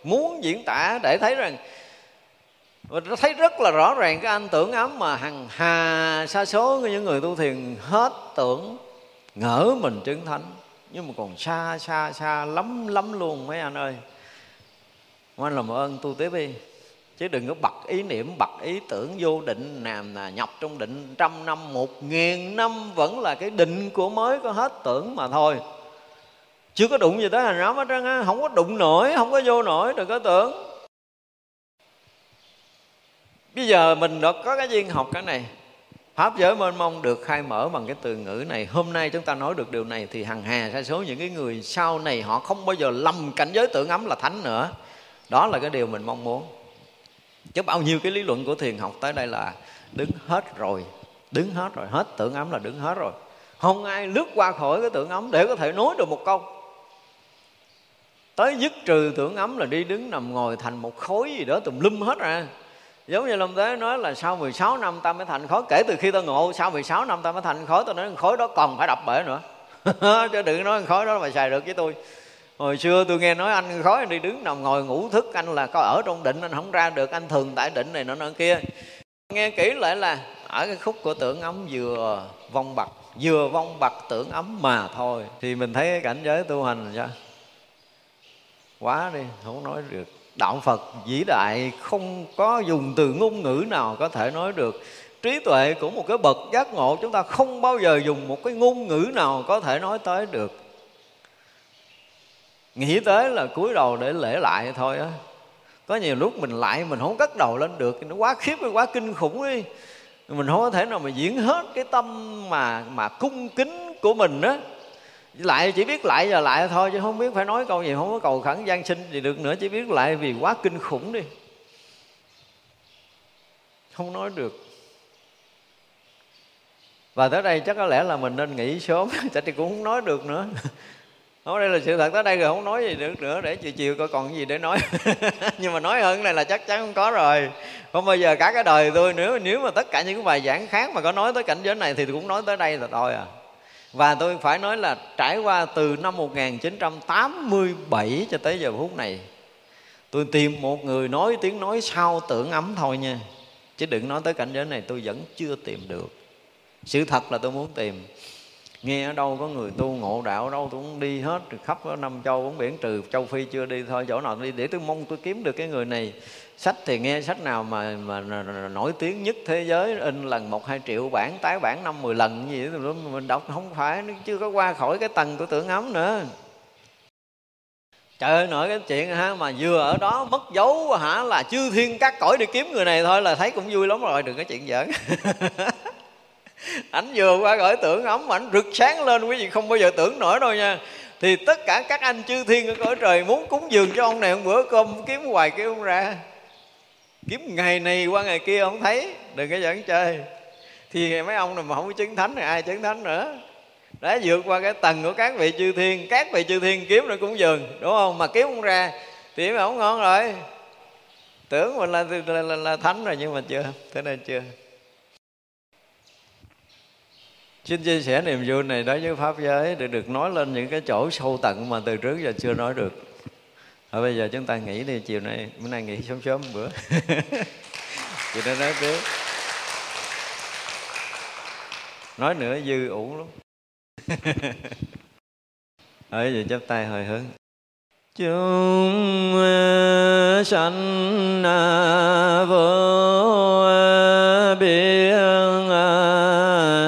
Muốn diễn tả để thấy rằng nó thấy rất là rõ ràng cái anh tưởng ấm mà hằng hà sa số của những người tu thiền hết tưởng ngỡ mình chứng thánh, nhưng mà còn xa xa xa lắm lắm luôn mấy anh ơi. Mấy anh làm ơn tu tiếp đi, chứ đừng có bật ý niệm, bật ý tưởng vô định nàm là nhọc trong định 100 năm, 1000 năm vẫn là cái định của mới có hết tưởng mà thôi. Chưa có đụng gì tới hành ấm hết trơn á, không có đụng nổi, không có vô nổi, đừng có tưởng. Bây giờ mình đã có cái duyên học cái này, pháp giới mênh mông được khai mở bằng cái từ ngữ này. Hôm nay chúng ta nói được điều này thì hằng hà sa số những cái người sau này họ không bao giờ lầm cảnh giới tưởng ấm là thánh nữa. Đó là cái điều mình mong muốn. Chứ bao nhiêu cái lý luận của thiền học tới đây là đứng hết rồi, đứng hết rồi, hết tưởng ấm là đứng hết rồi. Không ai lướt qua khỏi cái tưởng ấm để có thể nói được một câu. Tới dứt trừ tưởng ấm là đi đứng nằm ngồi thành một khối gì đó tùm lum hết ra. Giống như Lâm Tế nói là sau 16 năm ta mới thành khối. Kể từ khi ta ngộ, sau 16 năm ta mới thành khối. Tôi nói khối đó còn phải đập bể nữa. Chứ đừng nói khối đó mà xài được với tôi. Hồi xưa tôi nghe nói anh khói anh đi đứng nằm ngồi ngủ thức, anh là có ở trong định, anh không ra được, anh thường tại định này nọ kia. Nghe kỹ lại là ở cái khúc của tưởng ấm vừa vong bặt tưởng ấm mà thôi. Thì mình thấy cái cảnh giới tu hành sao? Quá đi, không nói được. Đạo Phật vĩ đại không có dùng từ ngôn ngữ nào có thể nói được. Trí tuệ của một cái bậc giác ngộ chúng ta không bao giờ dùng một cái ngôn ngữ nào có thể nói tới được. Nghĩ tới là cúi đầu để lễ lại thôi á. Có nhiều lúc mình lại mình không cất đầu lên được, nó quá khiếp, quá kinh khủng đi. Mình không có thể nào mà diễn hết cái tâm mà cung kính của mình á. Lại chỉ biết lại và lại thôi, chứ không biết phải nói câu gì, không có cầu khẩn gian sinh gì được nữa. Chỉ biết lại vì quá kinh khủng đi, không nói được. Và tới đây chắc có lẽ là mình nên nghỉ sớm. Chắc thì cũng không nói được nữa. Ở đây là sự thật, tới đây rồi không nói gì được nữa, để chiều coi còn cái gì để nói. Nhưng mà nói hơn này là chắc chắn không có rồi. Không bao giờ cả cái đời tôi, nếu mà tất cả những cái bài giảng khác mà có nói tới cảnh giới này thì tôi cũng nói tới đây là thôi à. Và tôi phải nói là trải qua từ năm 1987 cho tới giờ phút này, tôi tìm một người nói tiếng nói sau tưởng ấm thôi nha, chứ đừng nói tới cảnh giới này tôi vẫn chưa tìm được. Sự thật là tôi muốn tìm. Nghe ở đâu có người tu ngộ đạo, ở đâu tôi cũng đi hết, khắp năm châu bốn biển, trừ châu Phi chưa đi thôi, chỗ nào đi để tôi mong tôi kiếm được cái người này. Sách thì nghe sách nào mà nổi tiếng nhất thế giới, in lần 1-2 triệu bản, tái bản 5-10 lần gì đó mình đọc, không phải, nó chưa có qua khỏi cái tầng của tưởng ấm nữa. Trời ơi, nói cái chuyện ha, mà vừa ở đó mất dấu hả, là chư thiên các cõi đi kiếm người này thôi là thấy cũng vui lắm rồi, đừng có chuyện giỡn. Ảnh vừa qua khỏi tưởng ấm mà ảnh rực sáng lên, quý vị không bao giờ tưởng nổi đâu nha. Thì tất cả các anh chư thiên ở cõi trời muốn cúng dường cho ông này một bữa cơm, kiếm hoài kia không ra, kiếm ngày này qua ngày kia không thấy, đừng có giỡn chơi. Thì mấy ông này mà không có chứng thánh thì ai chứng thánh nữa. Đã vượt qua cái tầng của các vị chư thiên, các vị chư thiên kiếm nữa cúng dường, đúng không, mà kiếm không ra thì mà không ngon rồi. Tưởng mình là thánh rồi, nhưng mà chưa, thế này chưa. Xin chia sẻ niềm vui này đối với Pháp giới để được nói lên những cái chỗ sâu tận mà từ trước giờ chưa nói được. Và bây giờ chúng ta nghỉ đi, chiều nay, bữa nay nghỉ sớm một bữa. Chị đã nói tiếp. Nói nữa dư uổng lắm. Ở vậy chắp tay hồi hướng. Chúng sanh vô biên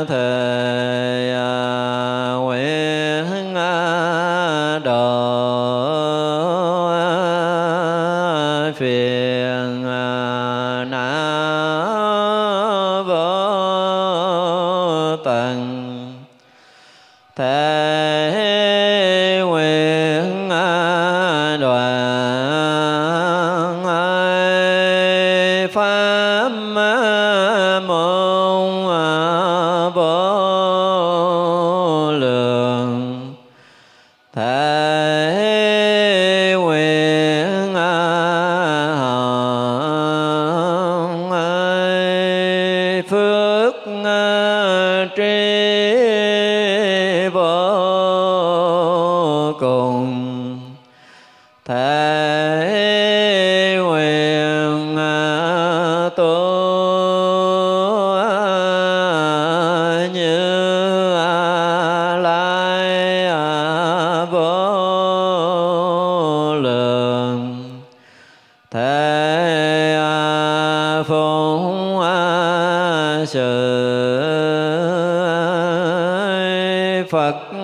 thề nguyện độ phiền não vô tận thế Phật